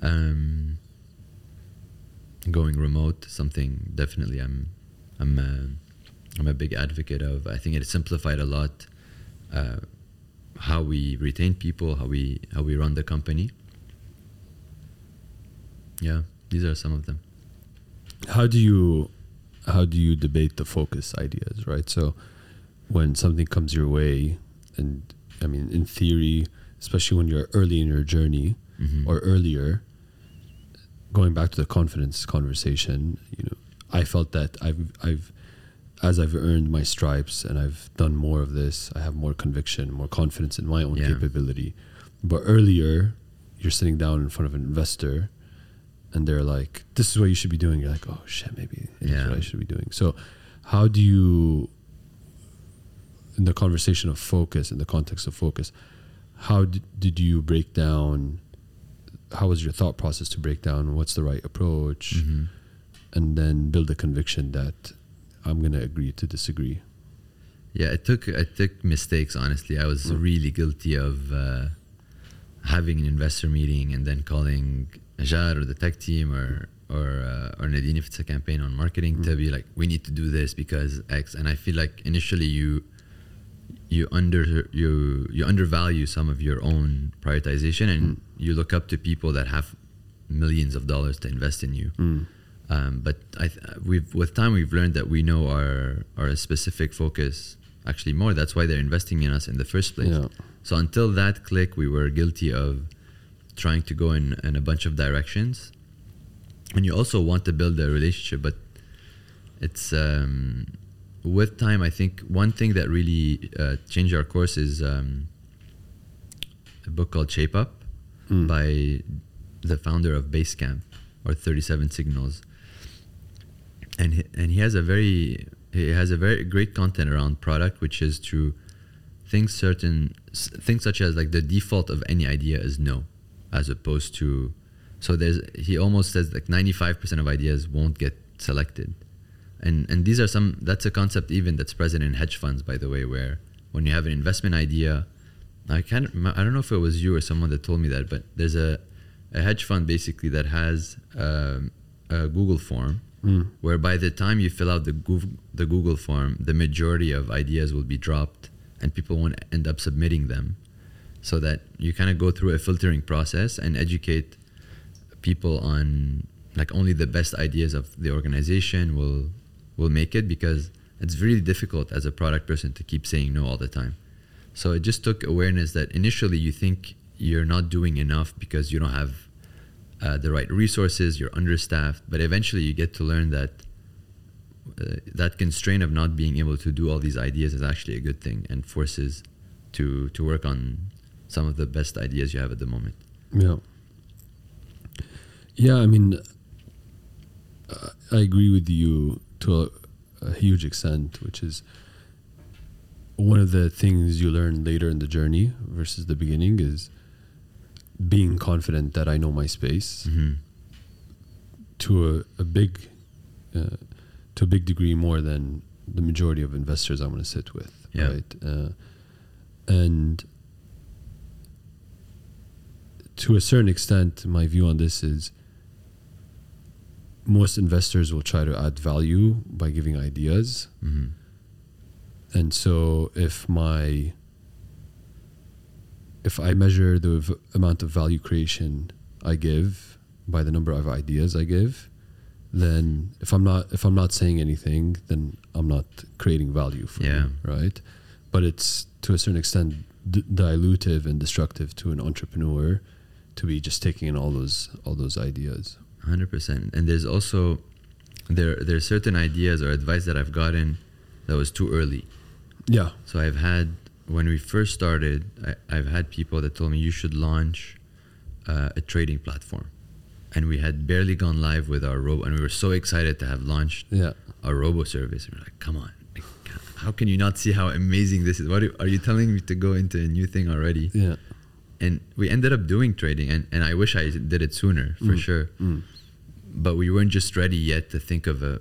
um going remote, something definitely I'm I'm uh, I'm a big advocate of. I think it simplified a lot uh, how we retain people, how we how we run the company. Yeah, these are some of them. How do you how do you debate the focus ideas, right? So when something comes your way, and I mean, in theory, especially when you're early in your journey, mm-hmm. or earlier, going back to the confidence conversation, you know, I felt that I've I've as I've earned my stripes and I've done more of this, I have more conviction, more confidence in my own yeah. capability. But earlier, you're sitting down in front of an investor and they're like, this is what you should be doing. You're like, oh shit, maybe that's yeah. what I should be doing. So how do you, in the conversation of focus, in the context of focus, how d- did you break down, how was your thought process to break down what's the right approach, mm-hmm. and then build a conviction that I'm going to agree to disagree? Yeah, I took I took mistakes, honestly. I was mm. really guilty of uh, having an investor meeting and then calling Jad or the tech team or or, uh, or Nadine, if it's a campaign on marketing, mm. to be like, we need to do this because X. And I feel like initially you you under you you undervalue some of your own prioritization, and mm. you look up to people that have millions of dollars to invest in you. Mm. Um, but I th- we've, with time, we've learned that we know our our specific focus actually more. That's why they're investing in us in the first place. Yeah. So until that click, we were guilty of trying to go in, in a bunch of directions. And you also want to build a relationship, but it's um, with time, I think one thing that really uh, changed our course is um, a book called Shape Up mm. by the founder of Basecamp, or thirty-seven Signals. And he, and he has a very he has a very great content around product, which is to think certain things such as like the default of any idea is no, as opposed to, so there's he almost says like ninety-five percent of ideas won't get selected, and and these are some that's a concept even that's present in hedge funds, by the way, where when you have an investment idea, I can't I don't know if it was you or someone that told me that, but there's a a hedge fund basically that has um, a Google form mm. where by the time you fill out the Google, the Google form, the majority of ideas will be dropped and people won't end up submitting them, so that you kind of go through a filtering process and educate people on like only the best ideas of the organization will will make it, because it's really difficult as a product person to keep saying no all the time. So it just took awareness that initially you think you're not doing enough because you don't have uh, the right resources, you're understaffed, but eventually you get to learn that uh, that constraint of not being able to do all these ideas is actually a good thing, and forces to to work on some of the best ideas you have at the moment. Yeah. Yeah, I mean, uh, I agree with you to a, a huge extent, which is one of the things you learn later in the journey versus the beginning is being confident that I know my space, mm-hmm. to a, a big, uh, to a big degree more than the majority of investors I'm going to sit with, yeah. right? Uh, and to a certain extent, my view on this is most investors will try to add value by giving ideas. Mm-hmm. And so if my, if I measure the v- amount of value creation I give by the number of ideas I give, then if I'm not, if I'm not saying anything, then I'm not creating value for yeah. you, right? But it's to a certain extent d- dilutive and destructive to an entrepreneur to be just taking in all those, all those ideas. one hundred percent. And there's also, there there are certain ideas or advice that I've gotten that was too early. Yeah. So I've had, when we first started, I, I've had people that told me you should launch uh, a trading platform. And we had barely gone live with our robo, and we were so excited to have launched yeah. our robo service. And we're like, come on, like, how can you not see how amazing this is? What are, are you telling me to go into a new thing already? Yeah. And we ended up doing trading, and, and I wish I did it sooner, for mm. sure. Mm. But we weren't just ready yet to think of a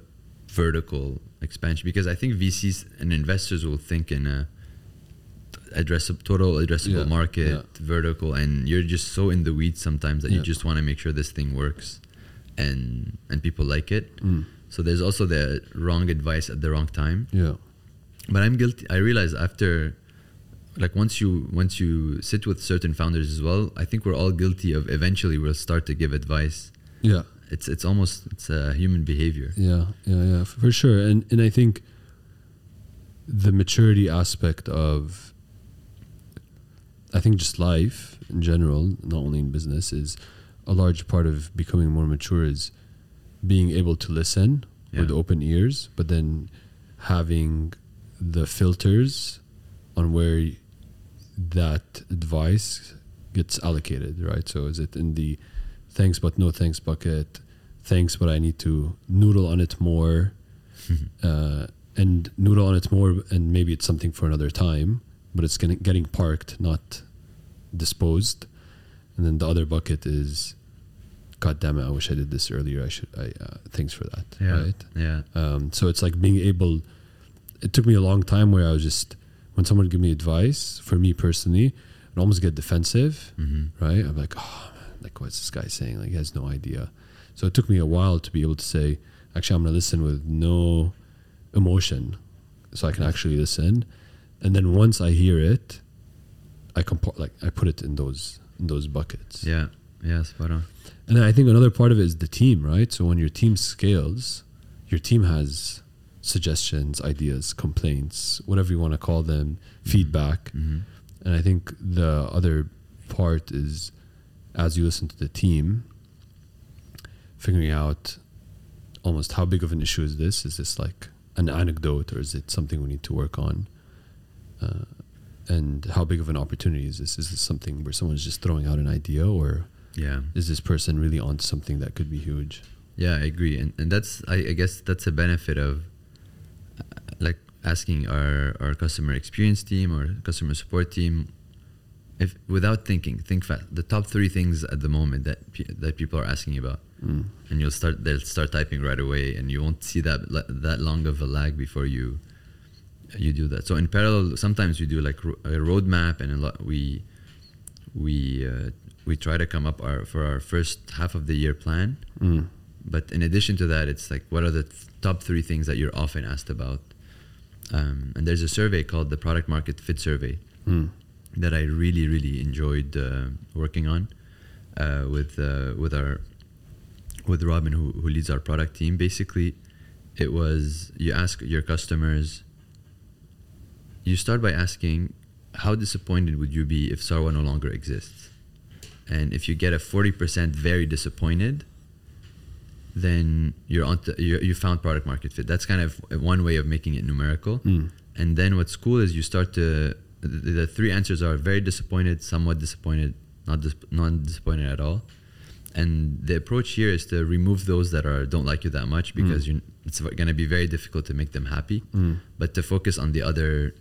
vertical expansion, because I think V Cs and investors will think in a addressable, total addressable yeah, market, yeah. vertical, and you're just so in the weeds sometimes that yeah. you just want to make sure this thing works and and people like it. Mm. So there's also the wrong advice at the wrong time. Yeah. But I'm guilty. I realized after, like once you once you sit with certain founders as well, I think we're all guilty of eventually we'll start to give advice. Yeah. It's it's almost it's a human behavior. Yeah, yeah, yeah, for sure. And and I think the maturity aspect of, I think just life in general, not only in business, is a large part of becoming more mature is being able to listen yeah. with open ears, but then having the filters on where that advice gets allocated, right? So is it in the thanks but no thanks bucket, thanks but I need to noodle on it more, mm-hmm. uh, and noodle on it more, and maybe it's something for another time, but it's gonna, getting parked, not disposed. And then the other bucket is, God damn it, I wish I did this earlier. I should. I uh, thanks for that, yeah. right? Yeah. Um, so it's like being able, it took me a long time where I was just, when someone give me advice, for me personally, I almost get defensive, mm-hmm. right? I'm like, oh, man, like what's this guy saying? Like he has no idea. So it took me a while to be able to say, actually, I'm gonna listen with no emotion, so I can actually listen. And then once I hear it, I comp- like I put it in those in those buckets. Yeah, yeah, spot on. And I think another part of it is the team, right? So when your team scales, your team has suggestions, ideas, complaints, whatever you want to call them, mm-hmm. feedback. Mm-hmm. And I think the other part is, as you listen to the team, figuring out almost how big of an issue is this? Is this like an anecdote, or is it something we need to work on? Uh, and how big of an opportunity is this? Is this something where someone's just throwing out an idea, or yeah. is this person really onto something that could be huge? Yeah, I agree. And and that's, I, I guess that's a benefit of, like asking our, our customer experience team or customer support team, if without thinking, think fast. The top three things at the moment that pe- that people are asking about, mm. and you'll start they'll start typing right away, and you won't see that that long of a lag before you you do that. So in parallel, sometimes we do like ro- a roadmap, and a lot we we uh, we try to come up our for our first half of the year plan. Mm. But in addition to that, it's like, what are the th- top three things that you're often asked about? Um, and there's a survey called the Product Market Fit Survey mm. that I really, really enjoyed uh, working on uh, with uh, with our with Robin, who, who leads our product team. Basically, it was you ask your customers. You start by asking, how disappointed would you be if Sarwa no longer exists? And if you get a forty percent very disappointed, then you're on to, you're, you found product market fit. That's kind of one way of making it numerical. Mm. And then what's cool is you start to, the, the three answers are very disappointed, somewhat disappointed, not dis, not disappointed at all. And the approach here is to remove those that are don't like you that much, because mm. you, it's going to be very difficult to make them happy, mm. but to focus on the other,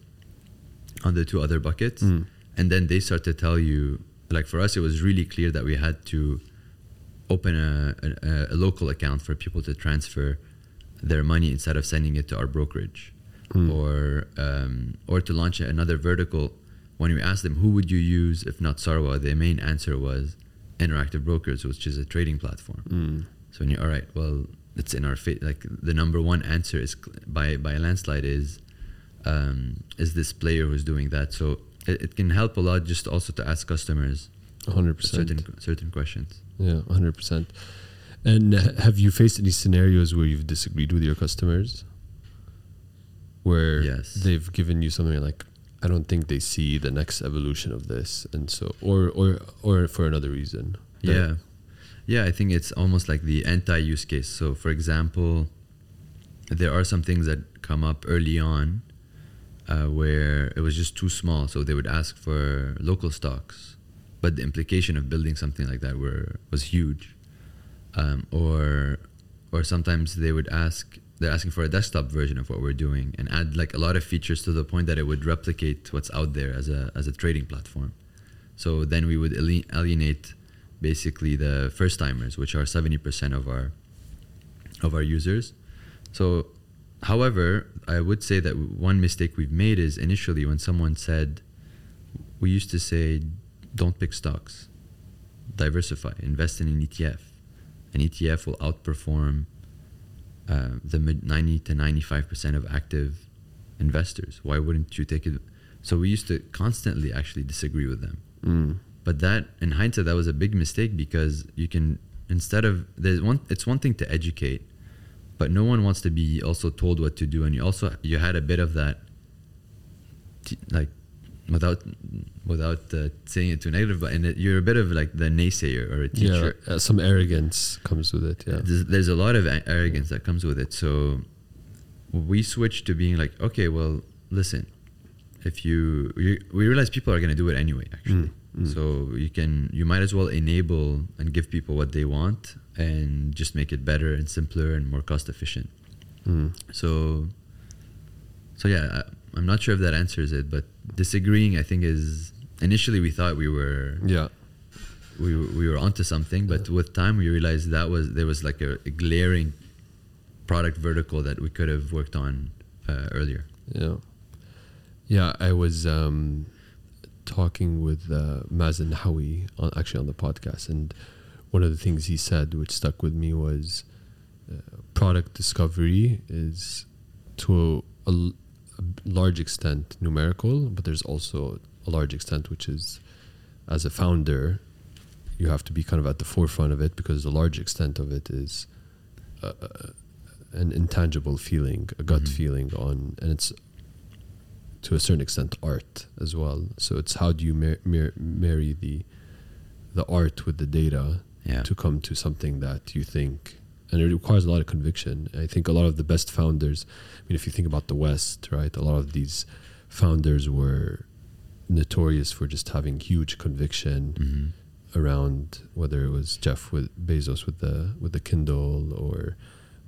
on the two other buckets. Mm. And then they start to tell you, like for us, it was really clear that we had to open a, a, a local account for people to transfer their money instead of sending it to our brokerage, mm. or um, or to launch another vertical. When we asked them, who would you use if not Sarwa? The main answer was Interactive Brokers, which is a trading platform. Mm. So when you're, all right, well, it's in our face. Like the number one answer is by by a landslide is um, is this player who's doing that. So it, it can help a lot just also to ask customers one hundred percent certain certain questions. Yeah, one hundred percent. And have you faced any scenarios where you've disagreed with your customers, where yes. they've given you something like, I don't think they see the next evolution of this, and so or or or for another reason? Yeah. Yeah, I think it's almost like the anti-use case. So, for example, there are some things that come up early on uh, where it was just too small. So they would ask for local stocks, but the implication of building something like that were was huge. Um, or or sometimes they would ask, they're asking for a desktop version of what we're doing and add like a lot of features to the point that it would replicate what's out there as a as a trading platform. So then we would alienate basically the first timers, which are seventy percent of our of our users. So, however, I would say that one mistake we've made is initially when someone said, we used to say, don't pick stocks, diversify, invest in an E T F. An E T F will outperform uh, the mid ninety to ninety-five percent of active investors. Why wouldn't you take it? So we used to constantly actually disagree with them. Mm. But that, in hindsight, that was a big mistake because you can, instead of, there's one, it's one thing to educate, but no one wants to be also told what to do. And you also, you had a bit of that, t- like, without without uh, saying it too negative, but in it, you're a bit of like the naysayer or a teacher. Yeah, uh, some arrogance comes with it, yeah. There's, there's a lot of a- arrogance yeah. that comes with it. So we switched to being like, okay, well, listen, if you, you we realize people are going to do it anyway, actually. Mm. Mm. So you can, you might as well enable and give people what they want and just make it better and simpler and more cost efficient. Mm. So, so yeah, I, I'm not sure if that answers it, but disagreeing, I think, is initially we thought we were, yeah, we we were onto something, but yeah. with time we realized that was there was like a, a glaring product vertical that we could have worked on uh, earlier. Yeah, yeah, I was. Um talking with uh, Mazen Hawi on, actually on the podcast, and one of the things he said which stuck with me was uh, product discovery is to a, a large extent numerical, but there's also a large extent which is, as a founder, you have to be kind of at the forefront of it because the large extent of it is uh, an intangible feeling, a gut mm-hmm. feeling on, and it's to a certain extent art as well. So it's how do you mar- mar- marry the the art with the data yeah. to come to something that you think, and it requires a lot of conviction. I think a lot of the best founders, I mean, if you think about the West, right, a lot of these founders were notorious for just having huge conviction mm-hmm. around, whether it was Jeff with Bezos with the with the Kindle or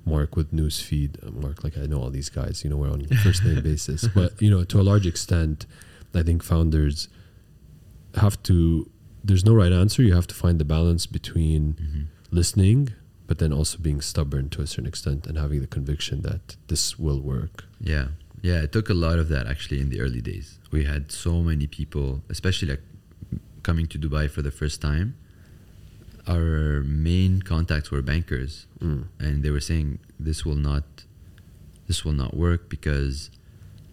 Mark with Newsfeed. Mark, like I know all these guys, you know, we're on first name basis. But, you know, to a large extent, I think founders have to, there's no right answer. You have to find the balance between mm-hmm. listening, but then also being stubborn to a certain extent and having the conviction that this will work. Yeah. Yeah. It took a lot of that actually in the early days. We had so many people, especially like coming to Dubai for the first time. Our main contacts were bankers mm. and they were saying this will not this will not work because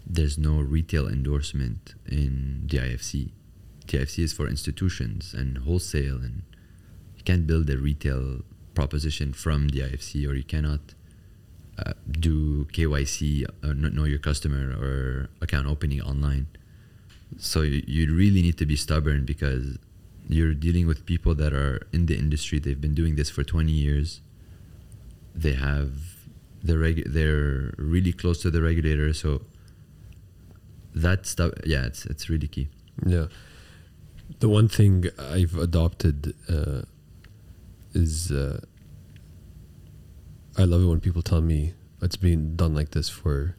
there's no retail endorsement in D I F C. D I F C is for institutions and wholesale, and you can't build a retail proposition from D I F C, or you cannot uh, do K Y C, or know your customer, or account opening online. So you, you really need to be stubborn because you're dealing with people that are in the industry. They've been doing this for twenty years. They have the reg- they're really close to the regulator. So that stuff, yeah, it's it's really key. Yeah. The one thing I've adopted uh, is uh, I love it when people tell me it's been done like this for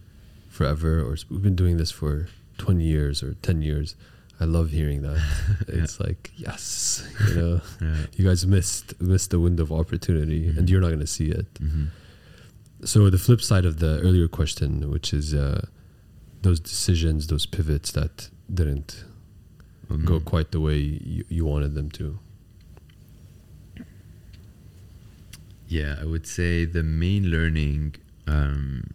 forever, or we've been doing this for twenty years or ten years. I love hearing that. It's yeah. like, yes, you know, yeah. you guys missed missed the window of opportunity mm-hmm. and you're not going to see it. Mm-hmm. So the flip side of the earlier question, which is uh, those decisions, those pivots that didn't mm-hmm. go quite the way you, you wanted them to. Yeah, I would say the main learning, um,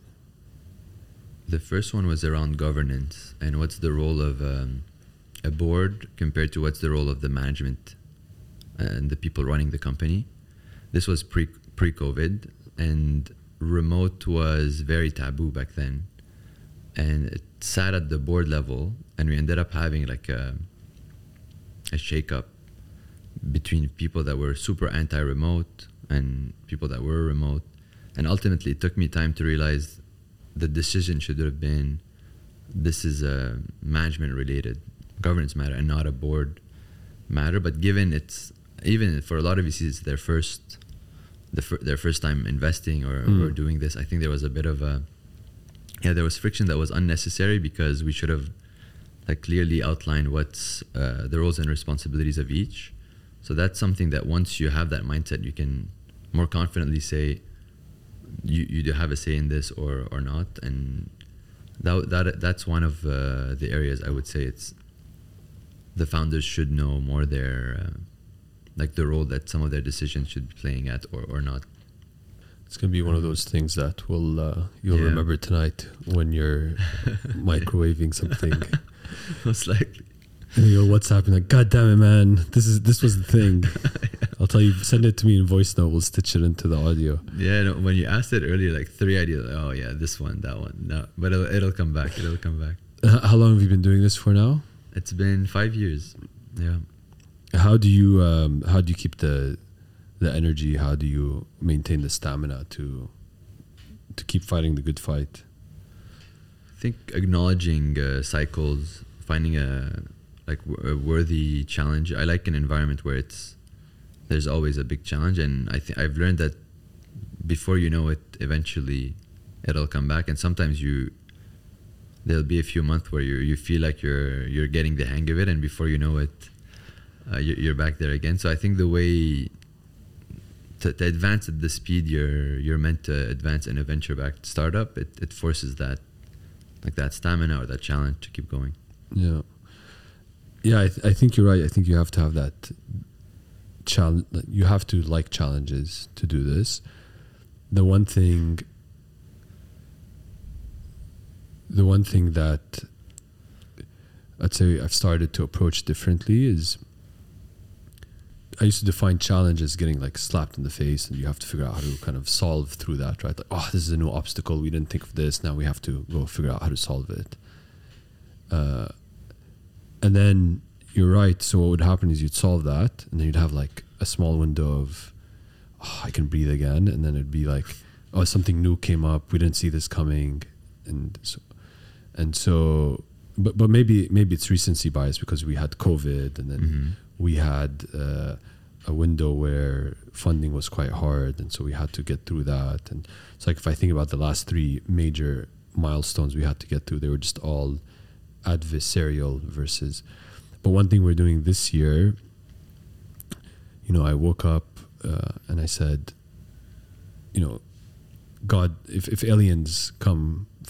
the first one was around governance and what's the role of um, a board compared to what's the role of the management and the people running the company. This was pre, pre-COVID, and remote was very taboo back then. And it sat at the board level, and we ended up having like a, a shake-up between people that were super anti-remote and people that were remote. And ultimately, it took me time to realize the decision should have been, this is a management-related governance matter and not a board matter. But given it's, even for a lot of V Cs, it's their first, the fir- their first time investing or, mm. or doing this, I think there was a bit of a, yeah, there was friction that was unnecessary, because we should have like clearly outlined what's uh, the roles and responsibilities of each. So that's something that once you have that mindset, you can more confidently say you you do have a say in this or, or not. And that that that's one of uh, the areas I would say it's the founders should know more their uh, like the role that some of their decisions should be playing at or, or not. It's going to be one of those things that will uh, you'll yeah. remember tonight when you're microwaving something. Most likely. And you go, what's happening? Like, God damn it, man. This is this was the thing. yeah. I'll tell you, send it to me in voice note. We'll stitch it into the audio. Yeah, no, when you asked it earlier, like three ideas. Like, oh, yeah, this one, that one. No, but it'll, it'll come back. It'll come back. Uh, how long have you been doing this for now? It's been five years. Yeah. How do you um, how do you keep the the energy? How do you maintain the stamina to to keep fighting the good fight? I think acknowledging uh, cycles, finding a like a worthy challenge. I like an environment where it's there's always a big challenge, and I think I've learned that before you know it, eventually it'll come back. And sometimes you there'll be a few months where you you feel like you're you're getting the hang of it, and before you know it, uh, you're back there again. So I think the way to, to advance at the speed you're you're meant to advance in a venture-backed startup, it it forces that like that stamina or that challenge to keep going. Yeah. Yeah, I, th- I think you're right. I think you have to have that challenge. You have to like challenges to do this. The one thing, the one thing that I'd say I've started to approach differently is I used to define challenge as getting like slapped in the face, and you have to figure out how to kind of solve through that, right? Like, oh, this is a new obstacle. We didn't think of this. Now we have to go figure out how to solve it. Uh, And then you're right. So what would happen is you'd solve that, and then you'd have like a small window of, oh, I can breathe again. And then it'd be like, oh, something new came up. We didn't see this coming. And so, and so, but, but maybe, maybe it's recency bias because we had COVID, and then mm-hmm. we had uh, a window where funding was quite hard. And so we had to get through that. And it's like, if I think about the last three major milestones we had to get through, they were just all adversarial versus. But one thing we're doing this year, you know, I woke up uh, and I said, you know, God, if, if aliens come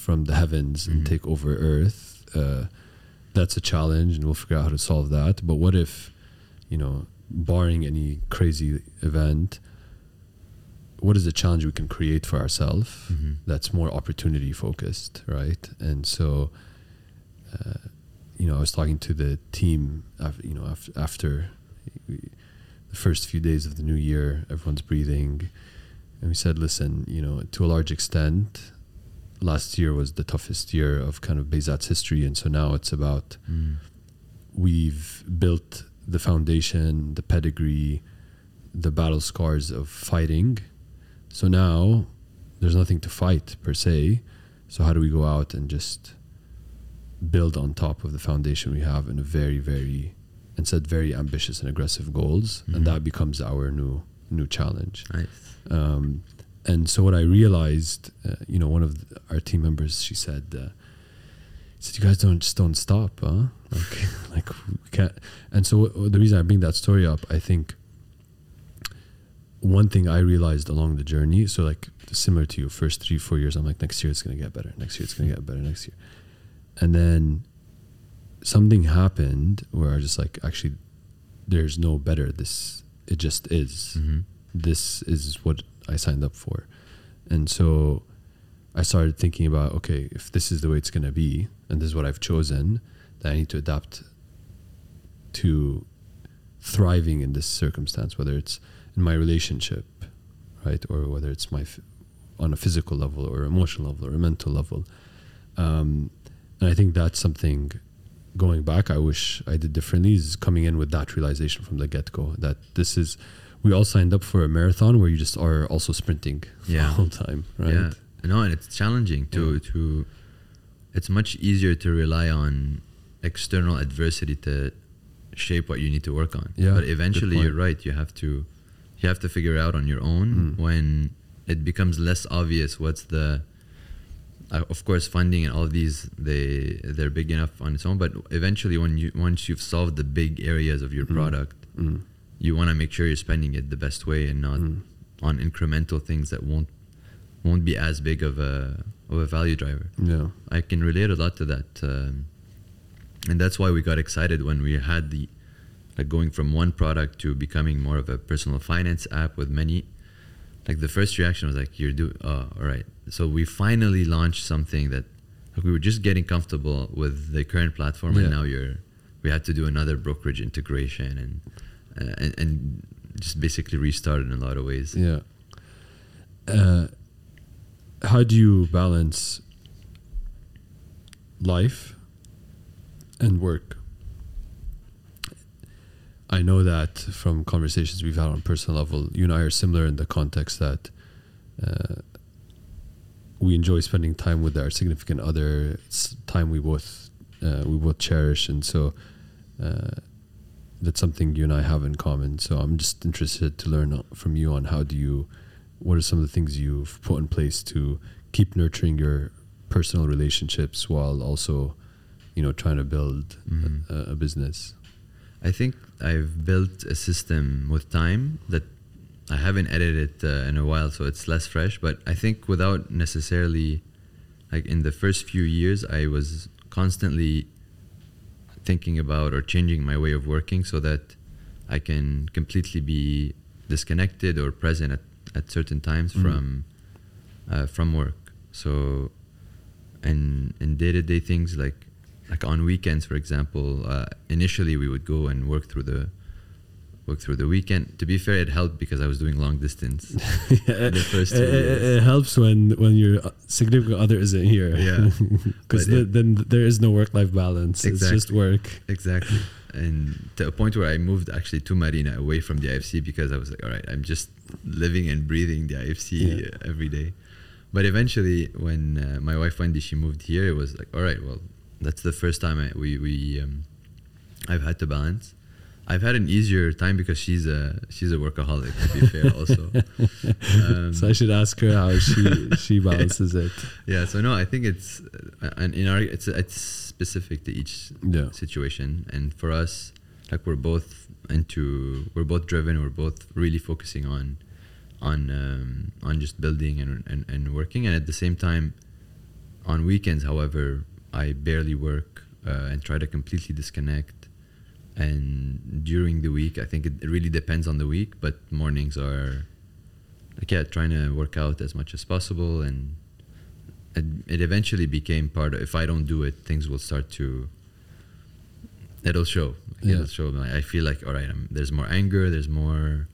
from the heavens mm-hmm. and take over Earth, uh, that's a challenge, and we'll figure out how to solve that. But what if, you know, barring any crazy event, what is the challenge we can create for ourselves mm-hmm. that's more opportunity focused, right? And so Uh, you know, I was talking to the team, after, you know, after, after we, the first few days of the new year, everyone's breathing. And we said, listen, you know, to a large extent, last year was the toughest year of kind of Bayzat's history. And so now it's about, mm. we've built the foundation, the pedigree, the battle scars of fighting. So now there's nothing to fight per se. So how do we go out and just build on top of the foundation we have in a very, very, and set very ambitious and aggressive goals. Mm-hmm. And that becomes our new, new challenge. Nice. Um, and so what I realized, uh, you know, one of the, our team members, she said, uh, said, you guys don't, just don't stop, huh? Like, like we can't. And so w- the reason I bring that story up, I think one thing I realized along the journey, so like similar to your first three, four years, I'm like, next year it's going to get better. Next year it's going to get better. Next year. And then something happened where I was just like, actually, there's no better. This, it just is. Mm-hmm. This is what I signed up for. And so I started thinking about, okay, if this is the way it's going to be and this is what I've chosen, then I need to adapt to thriving in this circumstance, whether it's in my relationship, right, or whether it's my f- on a physical level or emotional level or a mental level. Um, and I think that's something, going back, I wish I did differently, is coming in with that realization from the get-go that this is, we all signed up for a marathon where you just are also sprinting yeah. the whole time, right? Yeah. No, and it's challenging to, yeah. to, it's much easier to rely on external adversity to shape what you need to work on. Yeah, but eventually you're right. You have to, you have to figure it out on your own mm. when it becomes less obvious what's the, uh, of course, funding and all of these, they, they're big enough on its own, but eventually when you, once you've solved the big areas of your mm. product, mm. you want to make sure you're spending it the best way and not mm. on incremental things that won't, won't be as big of a of a value driver. Yeah, I can relate a lot to that, um, and that's why we got excited when we had the like going from one product to becoming more of a personal finance app with many. Like the first reaction was like, "You're doing oh, all right." So we finally launched something that like, we were just getting comfortable with the current platform, yeah. and now you're we had to do another brokerage integration and uh, and, and just basically restart in a lot of ways. Yeah. Uh, How do you balance life and work? I know that from conversations we've had on a personal level, you and I are similar in the context that uh, we enjoy spending time with our significant other. It's time we both uh, we both cherish, and so uh, that's something you and I have in common. So I'm just interested to learn from you on how do you. What are some of the things you've put in place to keep nurturing your personal relationships while also, you know, trying to build mm-hmm. a, a business? I think I've built a system with time that I haven't edited uh, in a while, so it's less fresh. But I think without necessarily, like in the first few years, I was constantly thinking about or changing my way of working so that I can completely be disconnected or present at at certain times mm-hmm. from uh, from work. So and in day-to-day things like like on weekends, for example, uh, initially we would go and work through the work through the weekend. To be fair, it helped because I was doing long distance yeah, the first two it, years. It helps when when your significant other isn't here, yeah, because the, then there is no work-life balance. Exactly. It's just work. Exactly. And to a point where I moved actually to Marina away from the I F C because I was like, all right, I'm just living and breathing the I F C yeah. every day. But eventually when uh, my wife Wendy, she moved here, it was like, all right, well, that's the first time I, we, we um, I've had to balance. I've had an easier time because she's a she's a workaholic, to be fair also. Um, so I should ask her how she she balances yeah. it. Yeah, so no, I think it's and in our it's it's specific to each yeah. situation, and for us, like we're both into we're both driven, we're both really focusing on on um, on just building and, and and working, and at the same time, on weekends, however, I barely work uh, and try to completely disconnect. And during the week, I think it really depends on the week, but mornings are like, yeah, trying to work out as much as possible. And it, it eventually became part of, if I don't do it, things will start to, it'll show. Like yeah. It'll show. Like, I feel like, all right, I'm, there's more anger, there's more,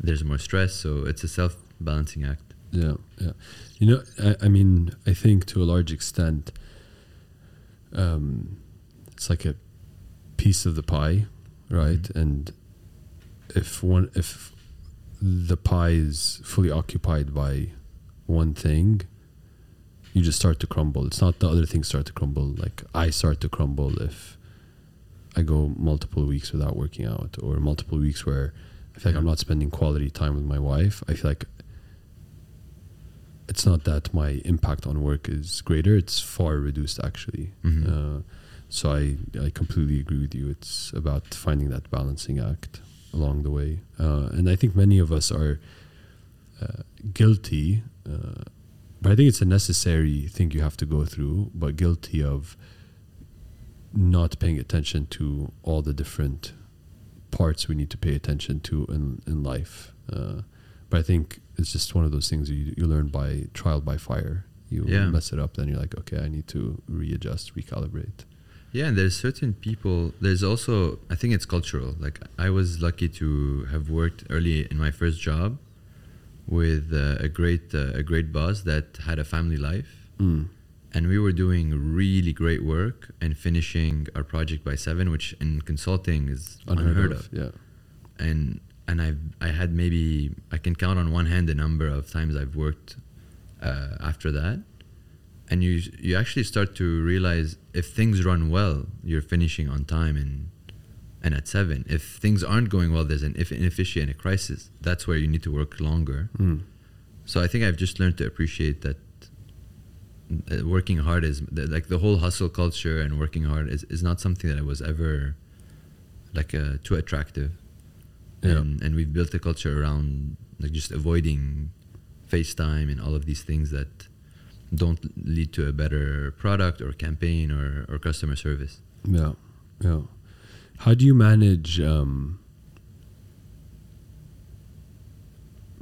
there's more stress. So it's a self-balancing act. Yeah. Yeah. You know, I, I mean, I think to a large extent, um, it's like a piece of the pie, right? Mm-hmm. And if one if the pie is fully occupied by one thing, you just start to crumble. It's not the other things start to crumble. Like I start to crumble if I go multiple weeks without working out, or multiple weeks where I feel like yeah. I'm not spending quality time with my wife. I feel like it's not that my impact on work is greater, it's far reduced actually. Mm-hmm. uh, So I, I completely agree with you. It's about finding that balancing act along the way. Uh, and I think many of us are uh, guilty, uh, but I think it's a necessary thing you have to go through, but guilty of not paying attention to all the different parts we need to pay attention to in, in life. Uh, But I think it's just one of those things you you learn by trial by fire. You yeah. mess it up, then you're like, okay, I need to readjust, recalibrate. Yeah, and there's certain people, there's also, I think it's cultural. Like I was lucky to have worked early in my first job with uh, a great uh, a great boss that had a family life. Mm. And we were doing really great work and finishing our project by seven, which in consulting is unheard, unheard of. of. Yeah. And and I've, I had maybe, I can count on one hand the number of times I've worked uh, after that. And you you actually start to realize if things run well, you're finishing on time and and at seven. If things aren't going well, there's an inefficiency and a crisis. That's where you need to work longer. Mm. So I think I've just learned to appreciate that working hard is, like the whole hustle culture and working hard is, is not something that I was ever, like, uh, too attractive. Yeah. And, and we've built a culture around like just avoiding FaceTime and all of these things that don't lead to a better product or campaign or, or customer service. Yeah, yeah. How do you manage um,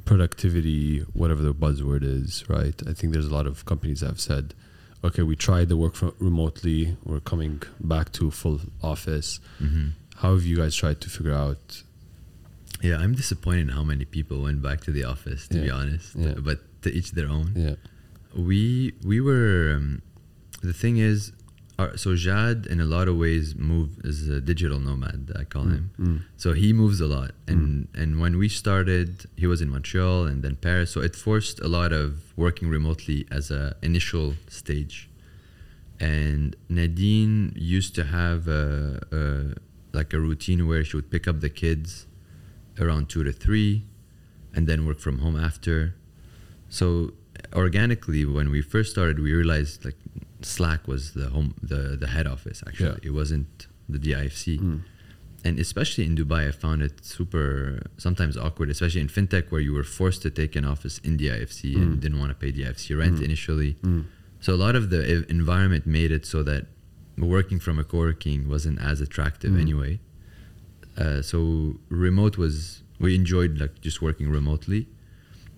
productivity, whatever the buzzword is, right? I think there's a lot of companies that have said, okay, we tried the work from remotely, we're coming back to full office. Mm-hmm. How have you guys tried to figure out? Yeah, I'm disappointed in how many people went back to the office, to yeah. be honest, yeah. but to each their own. Yeah. We we were, um, the thing is, our, so Jad in a lot of ways move is a digital nomad, I call mm, him. Mm. So he moves a lot. And mm. and when we started, he was in Montreal and then Paris. So it forced a lot of working remotely as a initial stage. And Nadine used to have a, a, like a routine where she would pick up the kids around two to three and then work from home after. So organically, when we first started, we realized like Slack was the home, the, the head office, actually. Yeah. It wasn't the D I F C. Mm. And especially in Dubai, I found it super, sometimes awkward, especially in fintech where you were forced to take an office in D I F C mm. and you didn't want to pay D I F C rent mm. initially. Mm. So a lot of the environment made it so that working from a co-working wasn't as attractive mm. anyway. Uh, so remote was, we enjoyed like just working remotely.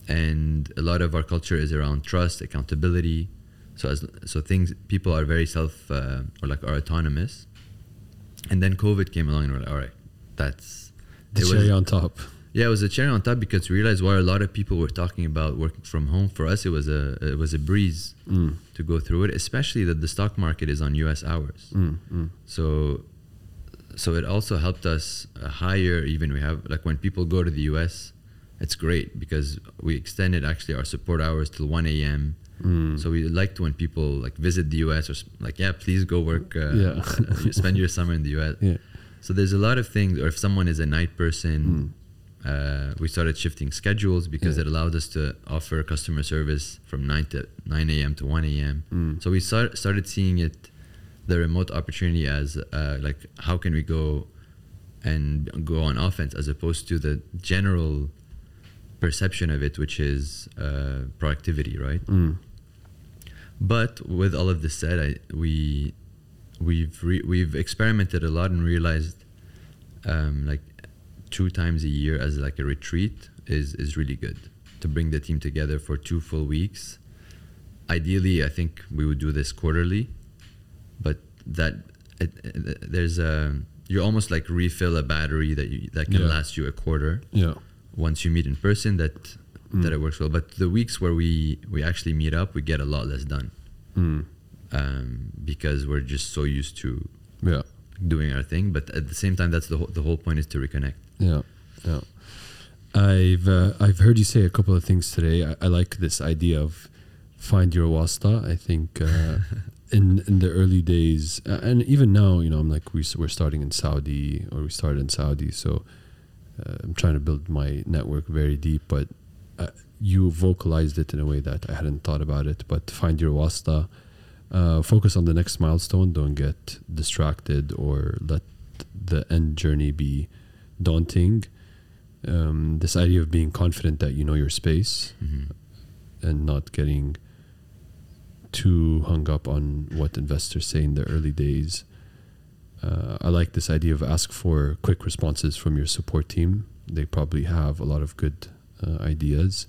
And a lot of our culture is around trust, accountability. So as so things, people are very self uh, or like are autonomous. And then COVID came along and we're like, all right, that's the it cherry was, on top. Yeah, it was a cherry on top because we realized while a lot of people were talking about working from home, for us it was a it was a breeze mm. to go through it, especially that the stock market is on U S hours. Mm, mm. So so it also helped us hire. Even we have like when people go to the U S. It's great because we extended actually our support hours till one a.m. Mm. So we liked when people like visit the U S or like, yeah, please go work, uh, yeah. spend your summer in the U S. Yeah. So there's a lot of things, or if someone is a night person, mm. uh, we started shifting schedules because yeah. it allowed us to offer customer service from nine to nine a.m. to one a.m. Mm. So we start, started seeing it, the remote opportunity as uh, like, how can we go and go on offense as opposed to the general perception of it, which is uh, productivity, right? Mm. But with all of this said, I, we we've re- we've experimented a lot and realized um, like two times a year as like a retreat is is really good to bring the team together for two full weeks. Ideally, I think we would do this quarterly, but that it, it, there's a you almost like refill a battery that you, that can yeah. last you a quarter. Yeah. Once you meet in person, that mm. that it works well. But the weeks where we, we actually meet up, we get a lot less done mm. um, because we're just so used to yeah. doing our thing. But at the same time, that's the whole, the whole point is to reconnect. Yeah, yeah. I've uh, I've heard you say a couple of things today. I, I like this idea of find your wasta. I think uh, in in the early days, uh, and even now, you know, I'm like we we're starting in Saudi or we started in Saudi, so. Uh, I'm trying to build my network very deep, but uh, you vocalized it in a way that I hadn't thought about it. But find your wasta, uh, focus on the next milestone. Don't get distracted or let the end journey be daunting. Um, this idea of being confident that you know your space mm-hmm. and not getting too hung up on what investors say in the early days. Uh, I like this idea of ask for quick responses from your support team. They probably have a lot of good uh, ideas.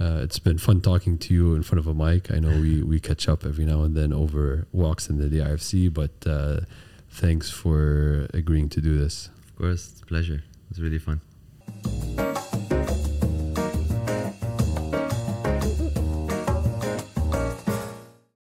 Uh, it's been fun talking to you in front of a mic. I know we, we catch up every now and then over walks in the D I F C, but uh, thanks for agreeing to do this. Of course, it's a pleasure. It's really fun.